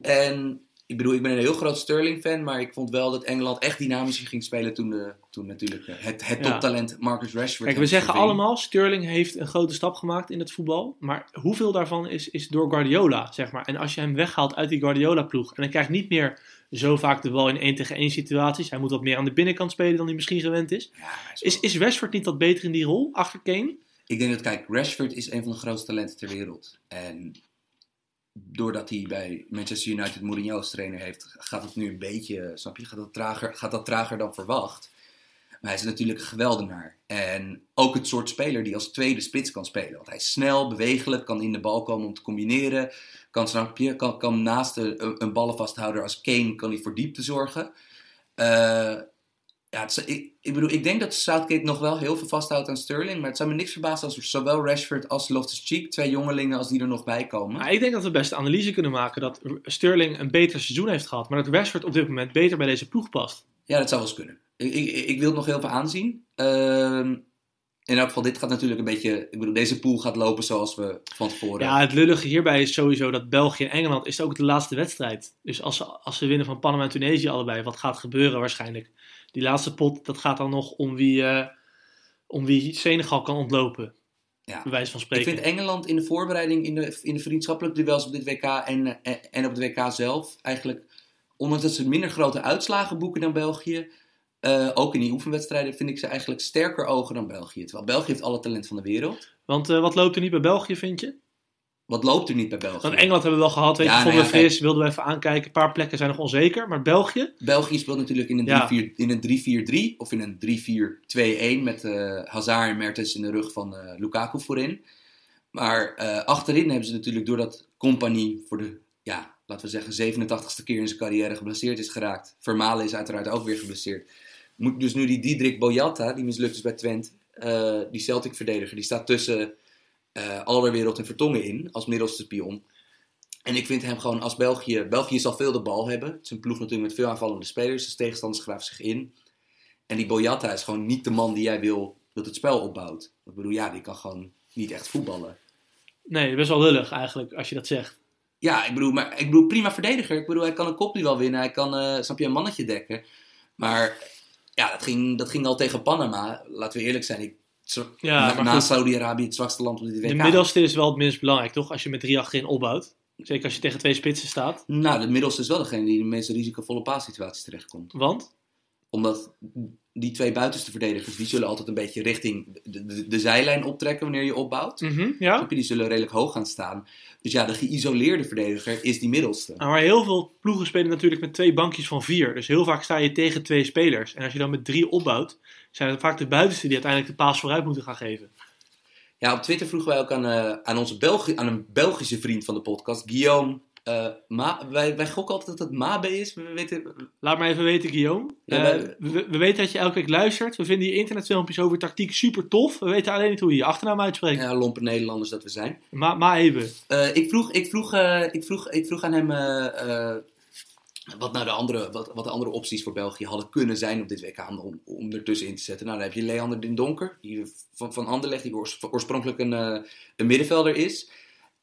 En ik bedoel, ik ben een heel groot Sterling-fan, maar ik vond wel dat Engeland echt dynamischer ging spelen toen, de, toen natuurlijk uh, het, het toptalent ja. Marcus Rashford. Kijk, we zeggen verving. allemaal, Sterling heeft een grote stap gemaakt in het voetbal, maar hoeveel daarvan is, is door Guardiola, zeg maar. En als je hem weghaalt uit die Guardiola-ploeg en hij krijgt niet meer zo vaak de bal in één tegen één situaties, hij moet wat meer aan de binnenkant spelen dan hij misschien gewend is. Ja, is, is, is Rashford niet wat beter in die rol, achter Kane? Ik denk dat, kijk, Rashford is een van de grootste talenten ter wereld. En doordat hij bij Manchester United Mourinho als trainer heeft, gaat het nu een beetje, snap je, gaat dat trager, gaat dat trager dan verwacht. Maar hij is natuurlijk een geweldenaar. En ook het soort speler die als tweede spits kan spelen. Want hij is snel, bewegelijk, kan in de bal komen om te combineren. Kan, snap je, kan, kan naast een, een ballenvasthouder als Kane, kan hij voor diepte zorgen. Uh, ja, het, ik, ik bedoel, ik denk dat Southgate nog wel heel veel vasthoudt aan Sterling. Maar het zou me niks verbazen als er zowel Rashford als Loftus-Cheek, twee jongelingen, als die er nog bij komen. Maar ik denk dat we best analyse kunnen maken dat Sterling een beter seizoen heeft gehad. Maar dat Rashford op dit moment beter bij deze ploeg past. Ja, dat zou wel eens kunnen. Ik, ik, ik wil het nog heel veel aanzien. Uh, in elk geval, dit gaat natuurlijk een beetje... Ik bedoel, deze pool gaat lopen zoals we van tevoren... Ja, het lullige hierbij is sowieso dat België en Engeland is ook de laatste wedstrijd. Dus als ze, als ze winnen van Panama en Tunesië allebei, wat gaat gebeuren waarschijnlijk? Die laatste pot, dat gaat dan nog om wie, uh, om wie Senegal kan ontlopen. Ja. Bij wijze van spreken. Ik vind Engeland in de voorbereiding, in de, in de vriendschappelijke duels op dit W K en, en, en op het W K zelf eigenlijk... Ondanks dat ze minder grote uitslagen boeken dan België... Uh, ook in die oefenwedstrijden vind ik ze eigenlijk sterker ogen dan België. Terwijl België heeft alle talent van de wereld. Want uh, wat loopt er niet bij België, vind je? Wat loopt er niet bij België? Want Engeland hebben we wel gehad. Weet ja, je, vonden we fris, kijk... wilden we even aankijken. Een paar plekken zijn nog onzeker. Maar België? België speelt natuurlijk in een, ja. drie vier, in een drie vier drie of in een drie vier twee een met uh, Hazard en Mertens in de rug van uh, Lukaku voorin. Maar uh, achterin hebben ze natuurlijk door dat Compagnie voor de... Ja, laten we zeggen, zevenentachtigste keer in zijn carrière geblesseerd is geraakt. Vermalen is uiteraard ook weer geblesseerd. Moet dus nu die Diedrik Boyata, die mislukt is bij Twente, uh, die Celtic-verdediger, die staat tussen uh, Alderwereld en Vertongen in, als middelste pion. En ik vind hem gewoon als België... België zal veel de bal hebben. Het is een ploeg natuurlijk met veel aanvallende spelers. De tegenstanders graven zich in. En die Boyata is gewoon niet de man die jij wil dat het spel opbouwt. Ik bedoel, ja, die kan gewoon niet echt voetballen. Nee, best wel lullig eigenlijk, als je dat zegt. Ja, ik bedoel, maar, ik bedoel, prima verdediger. Ik bedoel, hij kan een kopje wel winnen. Hij kan, uh, snap je, een mannetje dekken. Maar... Ja, dat ging, dat ging al tegen Panama. Laten we eerlijk zijn. Ik, ja, na Saudi-Arabië het zwakste land op dit W K. De middelste is wel het minst belangrijk, toch? Als je met drie achterin opbouwt. Zeker als je tegen twee spitsen staat. Nou, de middelste is wel degene die in de meest risicovolle paassituaties terechtkomt. Want? Omdat die twee buitenste verdedigers... die zullen altijd een beetje richting de, de, de zijlijn optrekken wanneer je opbouwt. Mm-hmm, ja. Die zullen redelijk hoog gaan staan. Dus ja, de geïsoleerde verdediger is die middelste. Maar heel veel ploegen spelen natuurlijk met twee bankjes van vier. Dus heel vaak sta je tegen twee spelers. En als je dan met drie opbouwt... zijn het vaak de buitenste die uiteindelijk de paas vooruit moeten gaan geven. Ja, op Twitter vroegen wij ook aan, uh, aan, onze Belgi- aan een Belgische vriend van de podcast, Guillaume. Uh, Ma- wij, wij gokken altijd dat het Mabe is. We weten... Laat maar even weten, Guillaume. Ja, wij... uh, we, we weten dat je elke week luistert. We vinden je internetfilmpjes over tactiek super tof. We weten alleen niet hoe je je achternaam uitspreekt. Ja, lompe Nederlanders dat we zijn. Maar ma even. Uh, ik, vroeg, ik, vroeg, uh, ik, vroeg, ik vroeg aan hem uh, uh, wat, nou de andere, wat, wat de andere opties voor België hadden kunnen zijn op dit W K om, om ertussen in te zetten. Nou, dan heb je Leander den Donker, die van, van Anderlecht, die oors, oorspronkelijk een, uh, een middenvelder is.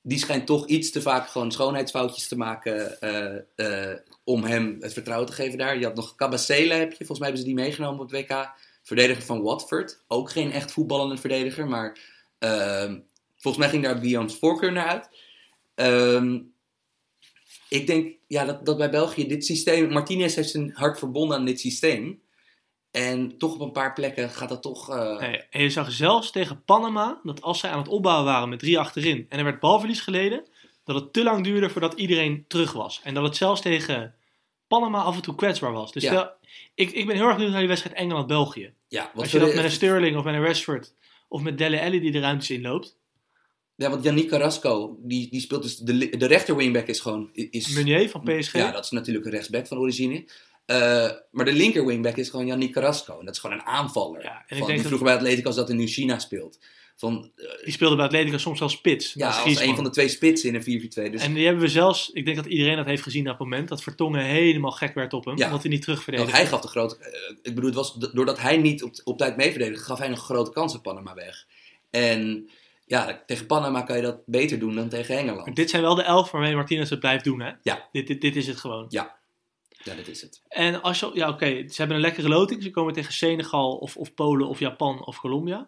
Die schijnt toch iets te vaak gewoon schoonheidsfoutjes te maken uh, uh, om hem het vertrouwen te geven daar. Je had nog Kabasele, heb je. Volgens mij hebben ze die meegenomen op het W K. Verdediger van Watford. Ook geen echt voetballende verdediger, maar uh, volgens mij ging daar Guillaume's voorkeur naar uit. Um, ik denk ja, dat, dat bij België dit systeem... Martinez heeft zijn hart verbonden aan dit systeem. En toch op een paar plekken gaat dat toch... Uh... Nee, en je zag zelfs tegen Panama dat als zij aan het opbouwen waren met drie achterin en er werd balverlies geleden, dat het te lang duurde voordat iedereen terug was. En dat het zelfs tegen Panama af en toe kwetsbaar was. Dus ja. wel, ik, ik ben heel erg benieuwd naar die wedstrijd Engeland-België. Ja, als je dat de... met een Sterling of met een Rashford of met Dele Alli die de ruimtes inloopt. Ja, want Yannick Carrasco, die, die speelt dus... De, de rechter wingback is gewoon... Is... Meunier van P S G. Ja, dat is natuurlijk een rechtsback van origine. Uh, maar de linker wingback is gewoon Yannick Carrasco. En dat is gewoon een aanvaller. Ja, en ik van, denk die vroeger bij Atletico als dat in nu China speelt. Van, uh, die speelde bij Atletico soms als spits. Ja, als Griezmann. Een van de twee spitsen in een vier vier twee. Dus... En die hebben we zelfs... Ik denk dat iedereen dat heeft gezien op het moment. Dat Vertongen helemaal gek werd op hem. Ja, omdat hij niet terugverdedigde. Hij gaf de grote... Uh, ik bedoel, het was doordat hij niet op, op tijd meeverdedigde, gaf hij een grote kans op Panama weg. En... Ja, tegen Panama kan je dat beter doen dan tegen Engeland. Maar dit zijn wel de elf waarmee Martinez het blijft doen, hè? Ja. Dit, dit, dit is het gewoon. Ja. Ja, dit is het. En als je... Ja, oké. Okay, ze hebben een lekkere loting. Ze komen tegen Senegal of, of Polen of Japan of Colombia.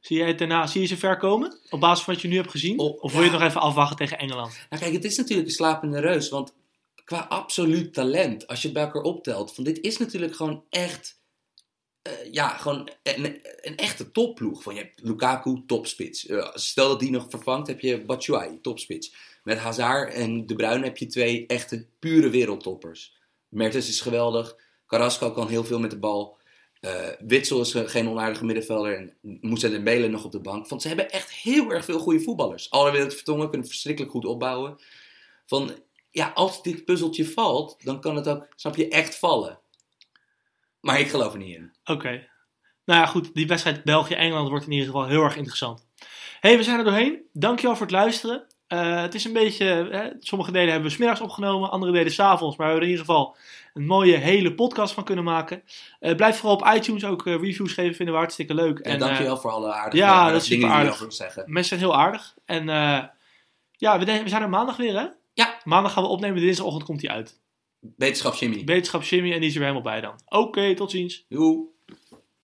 Zie jij het daarna... Zie je ze ver komen? Op basis van wat je nu hebt gezien? Oh, of wil ja. je het nog even afwachten tegen Engeland? Nou, kijk, het is natuurlijk een slapende reus. Want qua absoluut talent, als je het bij elkaar optelt... Van dit is natuurlijk gewoon echt... Uh, ja, gewoon een, een echte topploeg. Van, je hebt Lukaku, topspits. Uh, stel dat die nog vervangt, heb je Batshuayi, topspits. Met Hazard en De Bruyne heb je twee echte pure wereldtoppers. Mertens is geweldig. Carrasco kan heel veel met de bal. Uh, Witsel is geen onaardige middenvelder. En Moussa Dembele nog op de bank. Want ze hebben echt heel erg veel goede voetballers. Alweer het Vertongen kunnen verschrikkelijk goed opbouwen. Van, ja, als dit puzzeltje valt, dan kan het ook, snap je, echt vallen. Maar ik geloof er niet in. Oké. Okay. Nou ja, goed. Die wedstrijd België-Engeland wordt in ieder geval heel erg interessant. Hé, hey, we zijn er doorheen. Dankjewel voor het luisteren. Uh, het is een beetje... Hè, sommige delen hebben we 's middags opgenomen. Andere delen 's avonds. Maar we hebben er in ieder geval een mooie hele podcast van kunnen maken. Uh, blijf vooral op iTunes ook uh, reviews geven. Vinden we hartstikke leuk. En, en dankjewel uh, voor alle aardige ja, dat is dingen super aardig. Die je zeggen. Mensen zijn heel aardig. En uh, ja, we, de- we zijn er maandag weer, hè? Ja. Maandag gaan we opnemen. Dinsdagochtend komt die uit. Wetenschap Jimmy. Wetenschap Jimmy en die zijn we helemaal bij dan. Oké, okay, tot ziens. Doei.